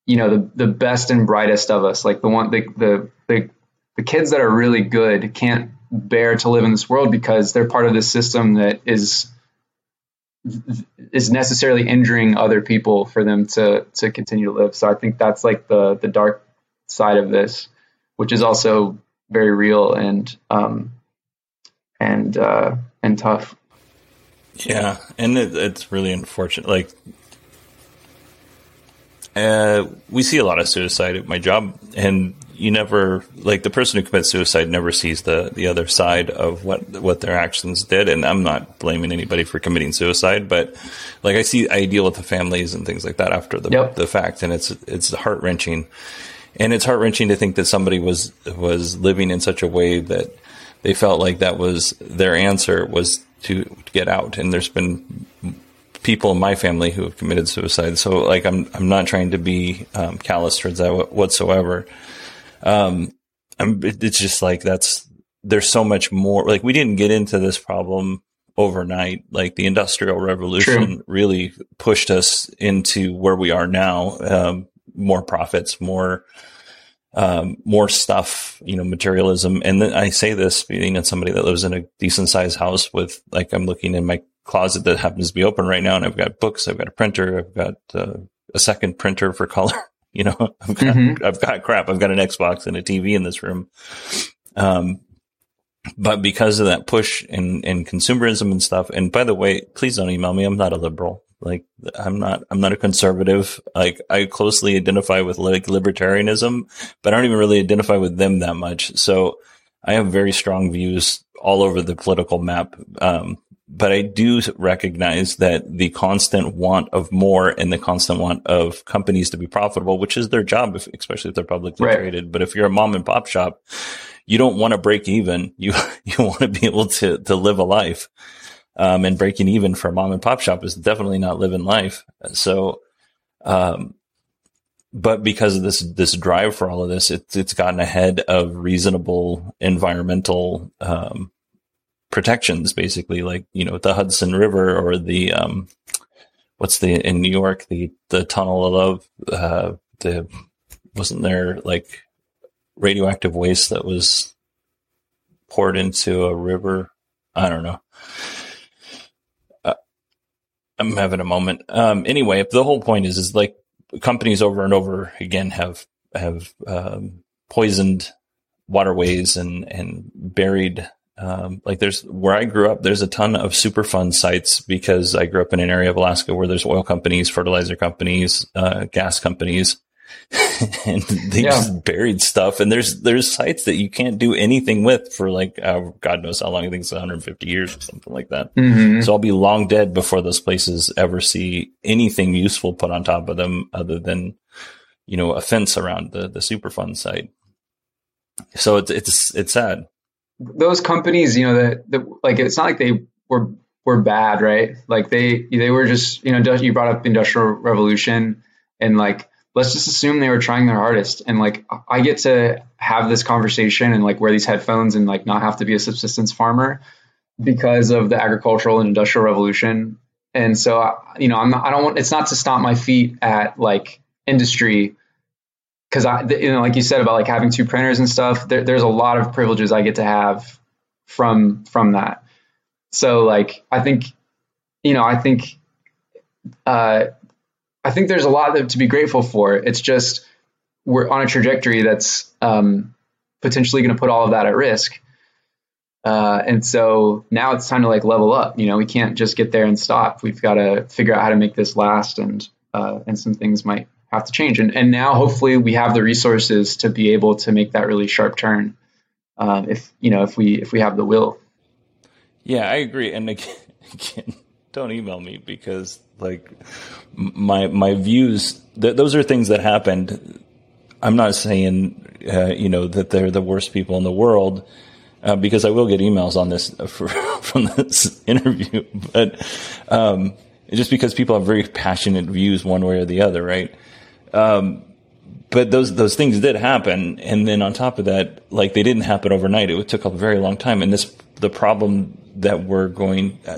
the best and brightest of us, like the kids that are really good can't bear to live in this world because they're part of this system that is necessarily injuring other people for them to continue to live. So I think that's like the dark side of this, which is also very real and tough. Yeah, and it's really unfortunate. Like, we see a lot of suicide at my job, and you never, like, the person who commits suicide never sees the other side of what their actions did. And I'm not blaming anybody for committing suicide, but like I deal with the families and things like that after the fact. And it's heart wrenching. And it's heart wrenching to think that somebody was living in such a way that they felt like that was their answer, was to get out. And there's been people in my family who have committed suicide. So like, I'm not trying to be callous towards that whatsoever. It's just like, there's so much more, like we didn't get into this problem overnight. Like the Industrial Revolution really pushed us into where we are now. More profits, more stuff, you know, materialism. And then I say this being somebody that lives in a decent sized house with, like, I'm looking in my closet that happens to be open right now. And I've got books, I've got a printer, I've got a second printer for color. You know, I've got crap. I've got an Xbox and a TV in this room. But because of that push and consumerism and stuff. And by the way, please don't email me. I'm not a liberal. Like I'm not a conservative. Like I closely identify with like libertarianism, but I don't even really identify with them that much. So I have very strong views all over the political map. But I do recognize that the constant want of more and the constant want of companies to be profitable, which is their job, especially if they're publicly traded. But if you're a mom and pop shop, you don't want to break even. You want to be able to live a life. And breaking even for a mom and pop shop is definitely not living life. So, but because of this drive for all of this, it's gotten ahead of reasonable environmental, protections, basically, like, you know, the Hudson River or the in New York, the Tunnel of Love, wasn't there like radioactive waste that was poured into a river? I don't know. I'm having a moment. Anyway, the whole point is like companies over and over again have poisoned waterways and buried. Like there's where I grew up, there's a ton of Superfund sites because I grew up in an area of Alaska where there's oil companies, fertilizer companies, gas companies, and they just buried stuff. And there's sites that you can't do anything with for like, God knows how long. I think it's 150 years or something like that. Mm-hmm. So I'll be long dead before those places ever see anything useful put on top of them other than, you know, a fence around the Superfund site. So it's sad. Those companies, you know, like it's not like they were bad, right? Like they were just, you know, you brought up the Industrial Revolution, and like let's just assume they were trying their hardest. And like I get to have this conversation and like wear these headphones and like not have to be a subsistence farmer because of the agricultural and industrial revolution. And so, you know, it's not to stomp my feet at like industry. Because you know, like you said about like having two printers and stuff, there's a lot of privileges I get to have from that. So like I think there's a lot to be grateful for. It's just we're on a trajectory that's potentially going to put all of that at risk. And so now it's time to like level up. You know, we can't just get there and stop. We've got to figure out how to make this last, and some things might have to change, and now hopefully we have the resources to be able to make that really sharp turn, if we have the will. Yeah, I agree. And again, don't email me because like my views, those are things that happened. I'm not saying that they're the worst people in the world, because I will get emails on this from this interview, but just because people have very passionate views one way or the other, right? But those things did happen. And then on top of that, like they didn't happen overnight. It took a very long time. And the problem that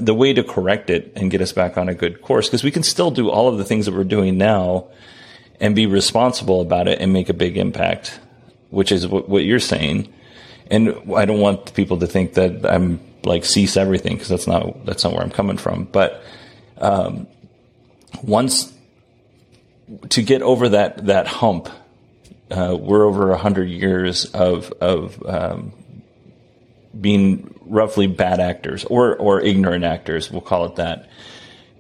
the way to correct it and get us back on a good course, because we can still do all of the things that we're doing now and be responsible about it and make a big impact, which is what you're saying. And I don't want people to think that I'm like cease everything, because that's not where I'm coming from. But, once to get over that hump, we're over 100 years of being roughly bad actors or ignorant actors. We'll call it that.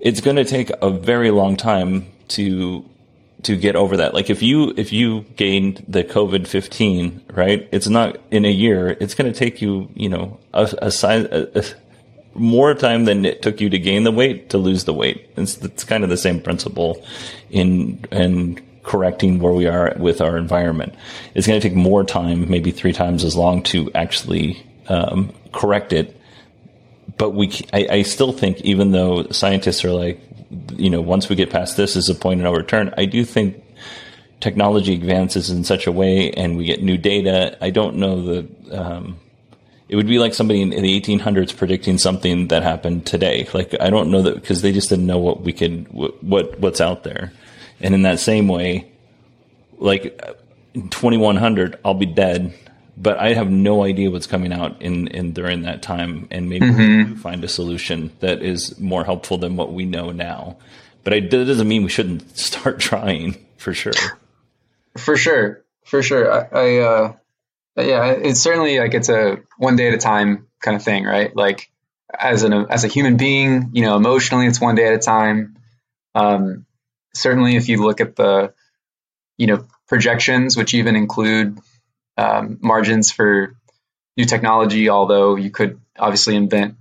It's going to take a very long time to to get over that. Like if you gained the COVID-15, right? It's not in a year. It's going to take you, you know, a more time than it took you to gain the weight to lose the weight. It's kind of the same principle in correcting where we are with our environment. It's going to take more time, maybe 3 times as long to actually correct it. But I still think, even though scientists are like, you know, once we get past this is a point of no return, I do think technology advances in such a way and we get new data. I don't know the, it would be like somebody in the 1800s predicting something that happened today. Like, I don't know that, because they just didn't know what we could, what's out there. And in that same way, like in 2100, I'll be dead, but I have no idea what's coming out in during that time. And maybe we do find a solution that is more helpful than what we know now. But that doesn't mean we shouldn't start trying, for sure. For sure. Yeah, it's certainly like it's a one day at a time kind of thing, right? Like as a human being, you know, emotionally, it's one day at a time. Certainly if you look at the, you know, projections, which even include margins for new technology, although you could obviously invent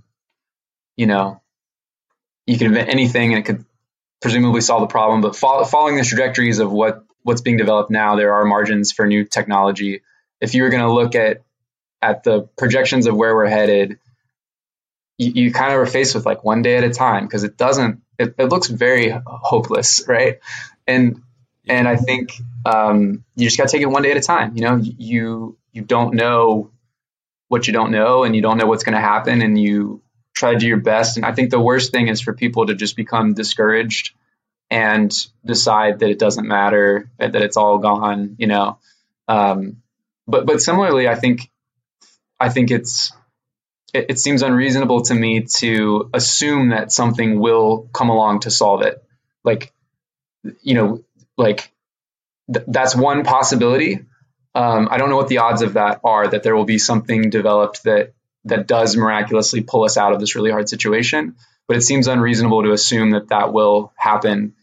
anything and it could presumably solve the problem. But following the trajectories of what's being developed now, there are margins for new technology. If you were going to look at the projections of where we're headed, you kind of are faced with like one day at a time, because it looks very hopeless, right? And I think you just got to take it one day at a time. You know, you don't know what you don't know, and you don't know what's going to happen, and you try to do your best. And I think the worst thing is for people to just become discouraged and decide that it doesn't matter, that it's all gone, you know. But similarly, I think it seems unreasonable to me to assume that something will come along to solve it. Like, you know, like that's one possibility. I don't know what the odds of that are, that there will be something developed that does miraculously pull us out of this really hard situation. But it seems unreasonable to assume that will happen,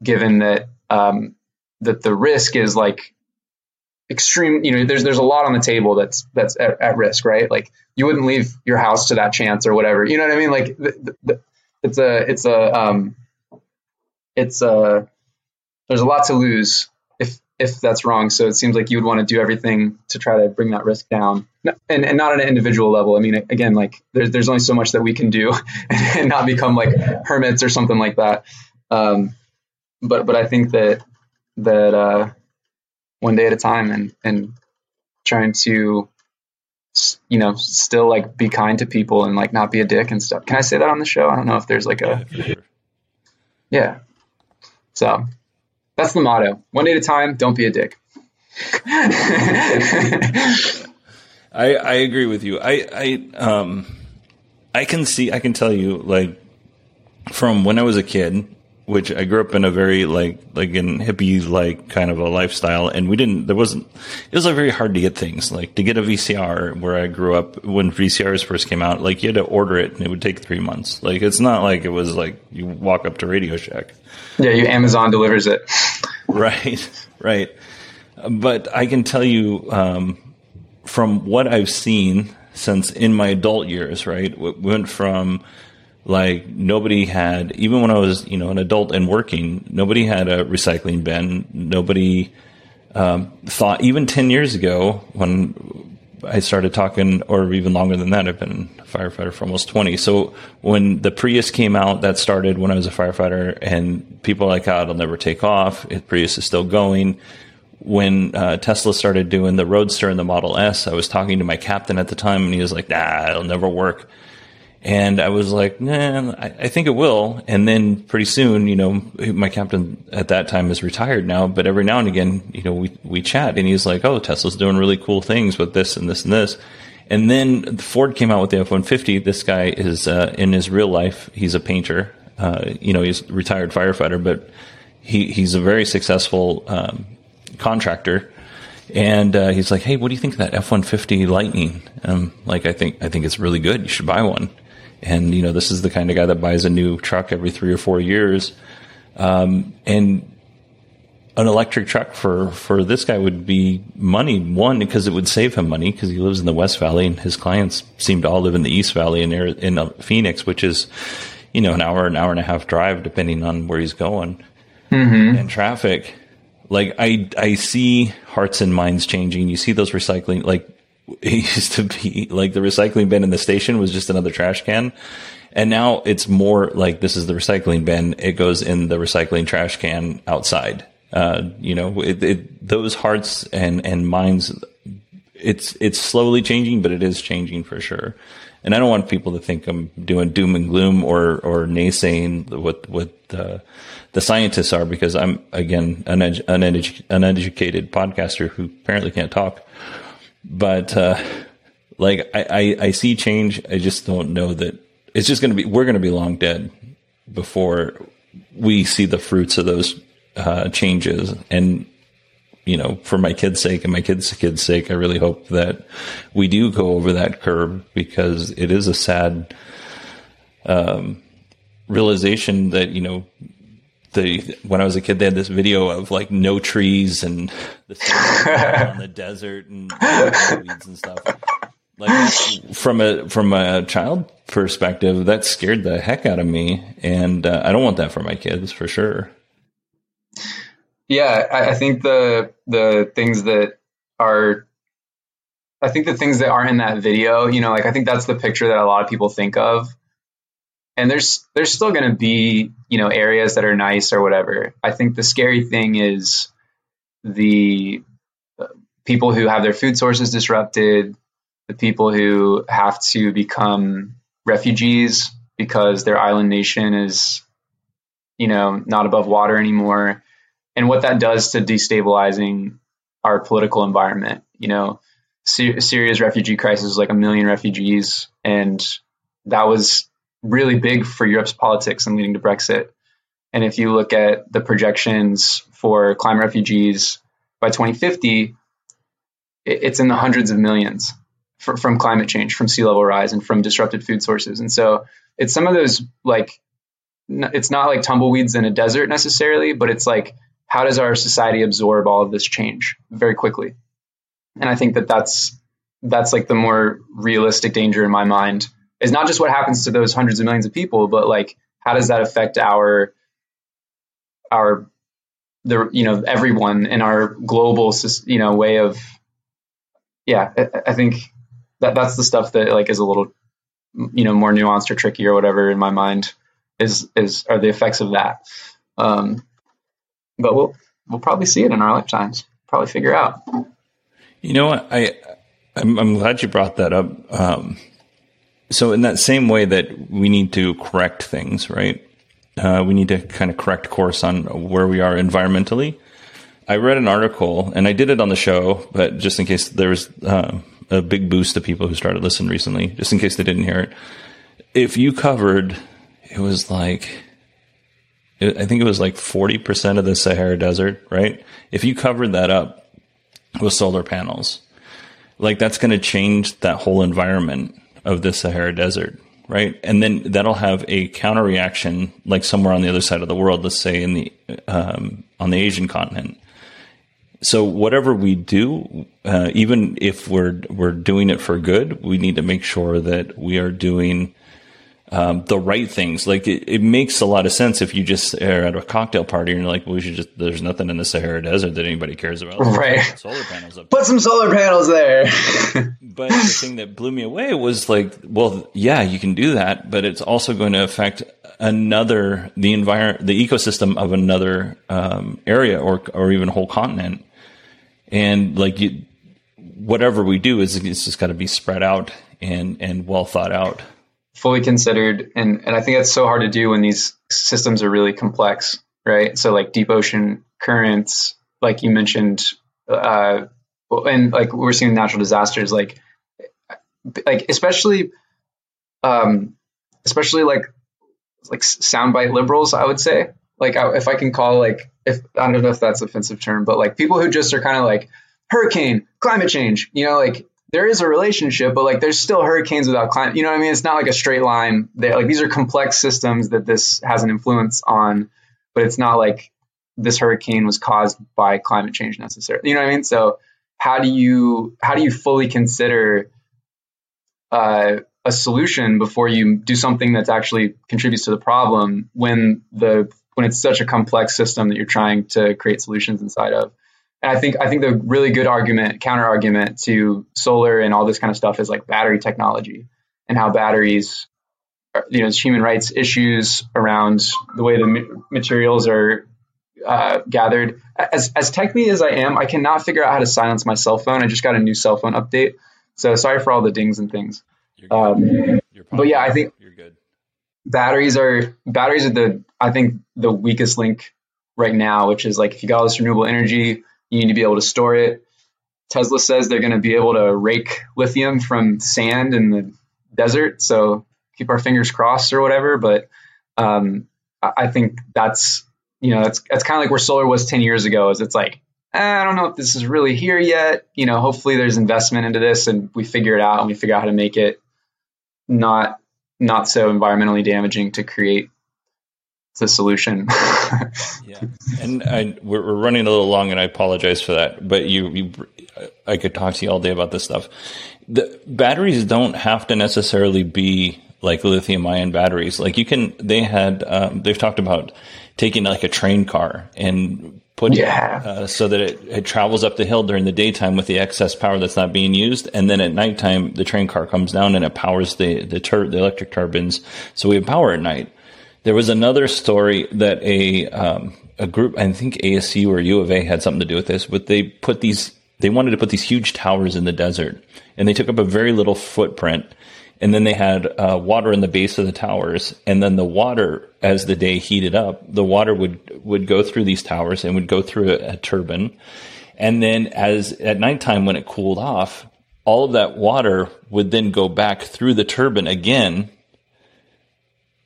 given that that the risk is like extreme. You know, there's a lot on the table that's at risk, right? Like you wouldn't leave your house to that chance or whatever. You know what I mean? Like there's a lot to lose if that's wrong. So it seems like you would want to do everything to try to bring that risk down, and not on an individual level. I mean, again, like there's only so much that we can do and not become like hermits or something like that. But I think that one day at a time, and trying to, you know, still like be kind to people and like not be a dick and stuff. Can I say that on the show? I don't know if there's like a, yeah. So that's the motto. One day at a time. Don't be a dick. I agree with you. I can tell you like from when I was a kid, which I grew up in a very like in hippie, like kind of a lifestyle. And it was like very hard to get things, like to get a VCR where I grew up when VCRs first came out, like you had to order it and it would take 3 months. Like, it's not like it was like you walk up to Radio Shack. Yeah. You Amazon delivers it. Right. But I can tell you, from what I've seen since in my adult years, right. It went from, like nobody had, even when I was, you know, an adult and working, nobody had a recycling bin. Nobody thought, even 10 years ago when I started talking, or even longer than that, I've been a firefighter for almost 20. So when the Prius came out, that started when I was a firefighter, and people were like, oh, it'll never take off. Prius is still going. When Tesla started doing the Roadster and the Model S, I was talking to my captain at the time, and he was like, nah, it'll never work. And I was like, nah, I think it will. And then pretty soon, you know, my captain at that time is retired now, but every now and again, you know, we chat, and he's like, oh, Tesla's doing really cool things with this and this and this. And then Ford came out with the F-150. This guy is, in his real life, he's a painter. You know, he's a retired firefighter, but he's a very successful, contractor. And he's like, hey, what do you think of that F-150 Lightning? Like, I think it's really good. You should buy one. And, you know, this is the kind of guy that buys a new truck every 3 or 4 years. And an electric truck for this guy would be money. One, because it would save him money because he lives in the West Valley and his clients seem to all live in the East Valley and in Phoenix, which is, you know, an hour and a half drive, depending on where he's going and traffic. Like I see hearts and minds changing. You see those recycling, like it used to be like the recycling bin in the station was just another trash can. And now it's more like this is the recycling bin. It goes in the recycling trash can outside. You know, those hearts and minds, it's slowly changing, but it is changing for sure. And I don't want people to think I'm doing doom and gloom or naysaying what the scientists are, because I'm, again, uneducated podcaster who apparently can't talk. But, like I see change. I just don't know that it's just going to be, we're going to be long dead before we see the fruits of those changes. And, you know, for my kids' sake and my kids' sake, I really hope that we do go over that curb, because it is a sad realization that, you know, when I was a kid, they had this video of like no trees and the on the desert and weeds and stuff. Like from a child perspective, that scared the heck out of me. And I don't want that for my kids, for sure. Yeah, I think the things that aren't in that video, you know, like I think that's the picture that a lot of people think of. And there's still going to be, you know, areas that are nice or whatever. I think the scary thing is the people who have their food sources disrupted, the people who have to become refugees because their island nation is, you know, not above water anymore. And what that does to destabilizing our political environment. You know, Syria's refugee crisis was like 1 million refugees. And that was really big for Europe's politics and leading to Brexit. And if you look at the projections for climate refugees by 2050, it's in the hundreds of millions from climate change, from sea level rise, and from disrupted food sources. And so it's some of those, like, it's not like tumbleweeds in a desert necessarily, but it's like, how does our society absorb all of this change very quickly? And I think that's like the more realistic danger in my mind, is not just what happens to those hundreds of millions of people, but like, how does that affect our everyone in our global, you know, way of, yeah, I think that's the stuff that like is a little, you know, more nuanced or tricky or whatever in my mind are the effects of that. But we'll probably see it in our lifetimes. Probably figure out. You know what? I'm glad you brought that up. So in that same way that we need to correct things, right? We need to kind of correct course on where we are environmentally. I read an article, and I did it on the show, but just in case there was a big boost to people who started listening recently, just in case they didn't hear it. If you covered, it was like, I think it was like 40% of the Sahara Desert, right? If you covered that up with solar panels, like that's going to change that whole environment of the Sahara Desert, right? And then that'll have a counter reaction, like somewhere on the other side of the world, let's say in the on the Asian continent. So whatever we do, even if we're doing it for good, we need to make sure that we are doing the right things. Like it makes a lot of sense if you just are at a cocktail party and you're like, well, we should just, there's nothing in the Sahara Desert that anybody cares about. Right. Solar panels up there. Put some solar panels there. But the thing that blew me away was like, well, yeah, you can do that, but it's also going to affect the ecosystem of another, area or even a whole continent. And like whatever we do is it's just got to be spread out and well thought out. Fully considered. And I think that's so hard to do when these systems are really complex, right? So like deep ocean currents, like you mentioned, and like we're seeing natural disasters, like especially like soundbite liberals, I would say, like if I can call, like, if I don't know if that's an offensive term, but like people who just are kind of like hurricane, climate change, you know, like, there is a relationship, but like there's still hurricanes without climate. You know what I mean? It's not like a straight line. These are complex systems that this has an influence on, but it's not like this hurricane was caused by climate change necessarily. You know what I mean? So how do you fully consider a solution before you do something that's actually contributes to the problem when it's such a complex system that you're trying to create solutions inside of? And I think the really good counter argument to solar and all this kind of stuff is like battery technology and how batteries, you know, it's human rights issues around the way the materials are gathered. As techy as I am, I cannot figure out how to silence my cell phone. I just got a new cell phone update, so sorry for all the dings and things. You're good. But yeah, I think you're good. Batteries are the weakest link right now, which is like if you got all this renewable energy, you need to be able to store it. Tesla says they're going to be able to rake lithium from sand in the desert. So keep our fingers crossed or whatever. But I think that's kind of like where solar was 10 years ago, is it's like, I don't know if this is really here yet. You know, hopefully there's investment into this and we figure it out and we figure out how to make it not so environmentally damaging to create the solution. Yeah. And we're running a little long and I apologize for that, but I could talk to you all day about this stuff. The batteries don't have to necessarily be like lithium ion batteries. Like they've talked about taking like a train car and putting so that it travels up the hill during the daytime with the excess power that's not being used. And then at nighttime, the train car comes down and it powers the electric turbines. So we have power at night. There was another story that a group, I think ASU or U of A had something to do with this, but they wanted to put these huge towers in the desert, and they took up a very little footprint, and then they had water in the base of the towers, and then the water, as the day heated up, the water would go through these towers and would go through a turbine, and then at nighttime when it cooled off, all of that water would then go back through the turbine again,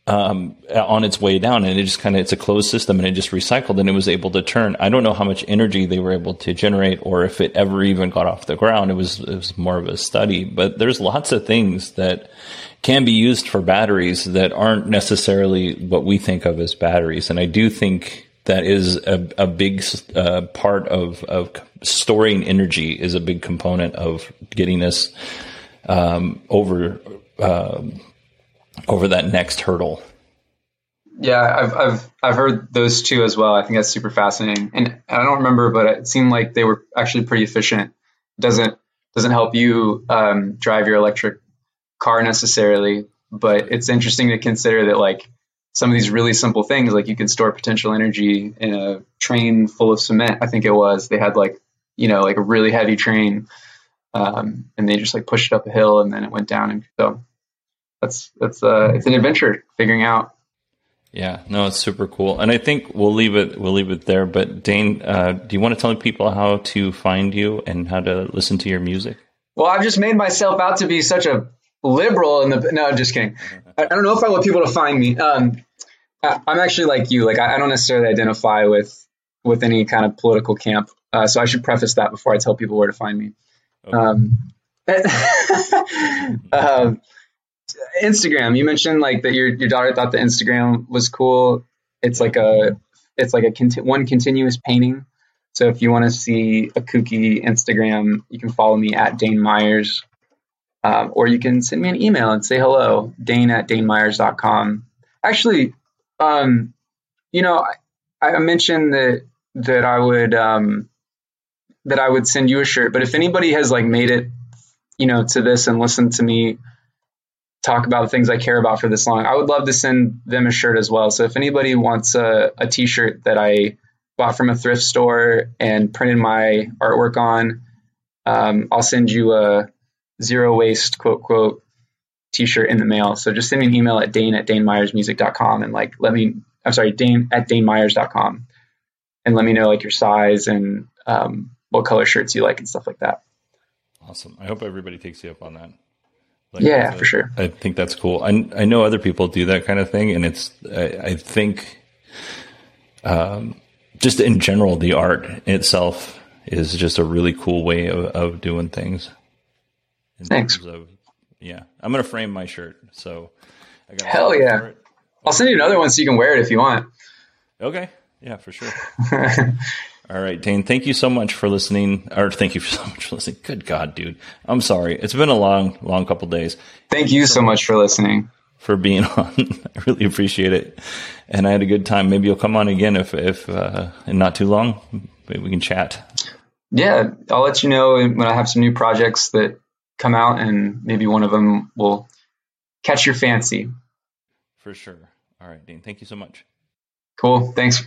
on its way down, and it just it's a closed system, and it just recycled, and it was able to turn. I don't know how much energy they were able to generate, or if it ever even got off the ground. It was more of a study, but there's lots of things that can be used for batteries that aren't necessarily what we think of as batteries. And I do think that is a big part of storing energy, is a big component of getting us over that next hurdle. Yeah, I've heard those two as well. I think that's super fascinating. And I don't remember, but it seemed like they were actually pretty efficient. Doesn't help you drive your electric car necessarily, but it's interesting to consider that like some of these really simple things, like you can store potential energy in a train full of cement. I think it was, they had like, you know, like a really heavy train and they just like pushed it up a hill and then it went down. And so it's an adventure figuring out. Yeah, no, it's super cool. And I think we'll leave it there. But Dane, do you want to tell people how to find you and how to listen to your music? Well, I've just made myself out to be such a liberal. No, I'm just kidding. I don't know if I want people to find me. I'm actually like you, like I don't necessarily identify with any kind of political camp. So I should preface that before I tell people where to find me. Okay. Instagram, you mentioned like that your daughter thought the Instagram was cool. It's like a one continuous painting. So if you want to see a kooky Instagram, you can follow me at Dane Myers, or you can send me an email and say hello, Dane@DaneMyers.com. Actually, I mentioned that I would send you a shirt, but if anybody has like made it, you know, to this and listened to me talk about things I care about for this long, I would love to send them a shirt as well. So if anybody wants a t-shirt that I bought from a thrift store and printed my artwork on, I'll send you a zero waste quote t-shirt in the mail. So just send me an email at Dane@DaneMyersMusic.com and like, Dane@DaneMyers.com and let me know like your size and, what color shirts you like and stuff like that. Awesome. I hope everybody takes you up on that. For sure. I think that's cool. I know other people do that kind of thing, and it's I think just in general, the art itself is just a really cool way of doing things. Thanks. I'm gonna frame my shirt. So I got hell yeah! I'll send you another one so you can wear it if you want. Okay. Yeah, for sure. All right, Dane, thank you so much for listening. Or thank you so much for listening. Good God, dude. I'm sorry. It's been a long couple days. Thank you so much for listening. For being on. I really appreciate it. And I had a good time. Maybe you'll come on again if in not too long. Maybe we can chat. Yeah, I'll let you know when I have some new projects that come out, and maybe one of them will catch your fancy. For sure. All right, Dane, thank you so much. Cool. Thanks.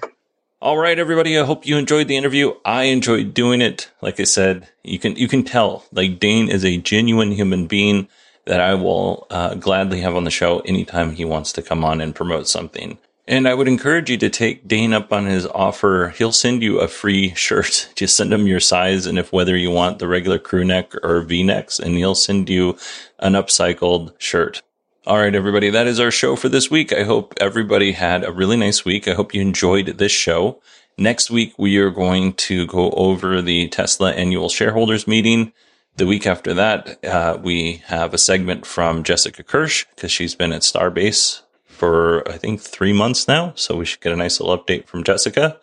All right, everybody. I hope you enjoyed the interview. I enjoyed doing it. Like I said, you can tell, like, Dane is a genuine human being that I will gladly have on the show anytime he wants to come on and promote something. And I would encourage you to take Dane up on his offer. He'll send you a free shirt. Just send him your size, and if whether you want the regular crew neck or V-necks, and he'll send you an upcycled shirt. All right, everybody, that is our show for this week. I hope everybody had a really nice week. I hope you enjoyed this show. Next week, we are going to go over the Tesla annual shareholders meeting. The week after that, we have a segment from Jessica Kirsch, because she's been at Starbase for, I think, 3 months now. So we should get a nice little update from Jessica.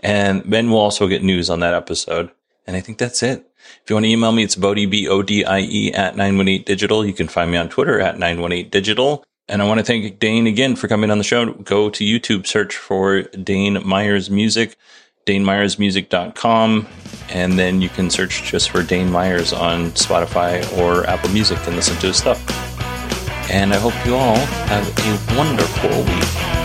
And then we'll also get news on that episode. And I think that's it. If you want to email me, it's Bodie, B-O-D-I-E, at 918digital. You can find me on Twitter at 918digital. And I want to thank Dane again for coming on the show. Go to YouTube, search for Dane Myers Music, danemyersmusic.com. And then you can search just for Dane Myers on Spotify or Apple Music and listen to his stuff. And I hope you all have a wonderful week.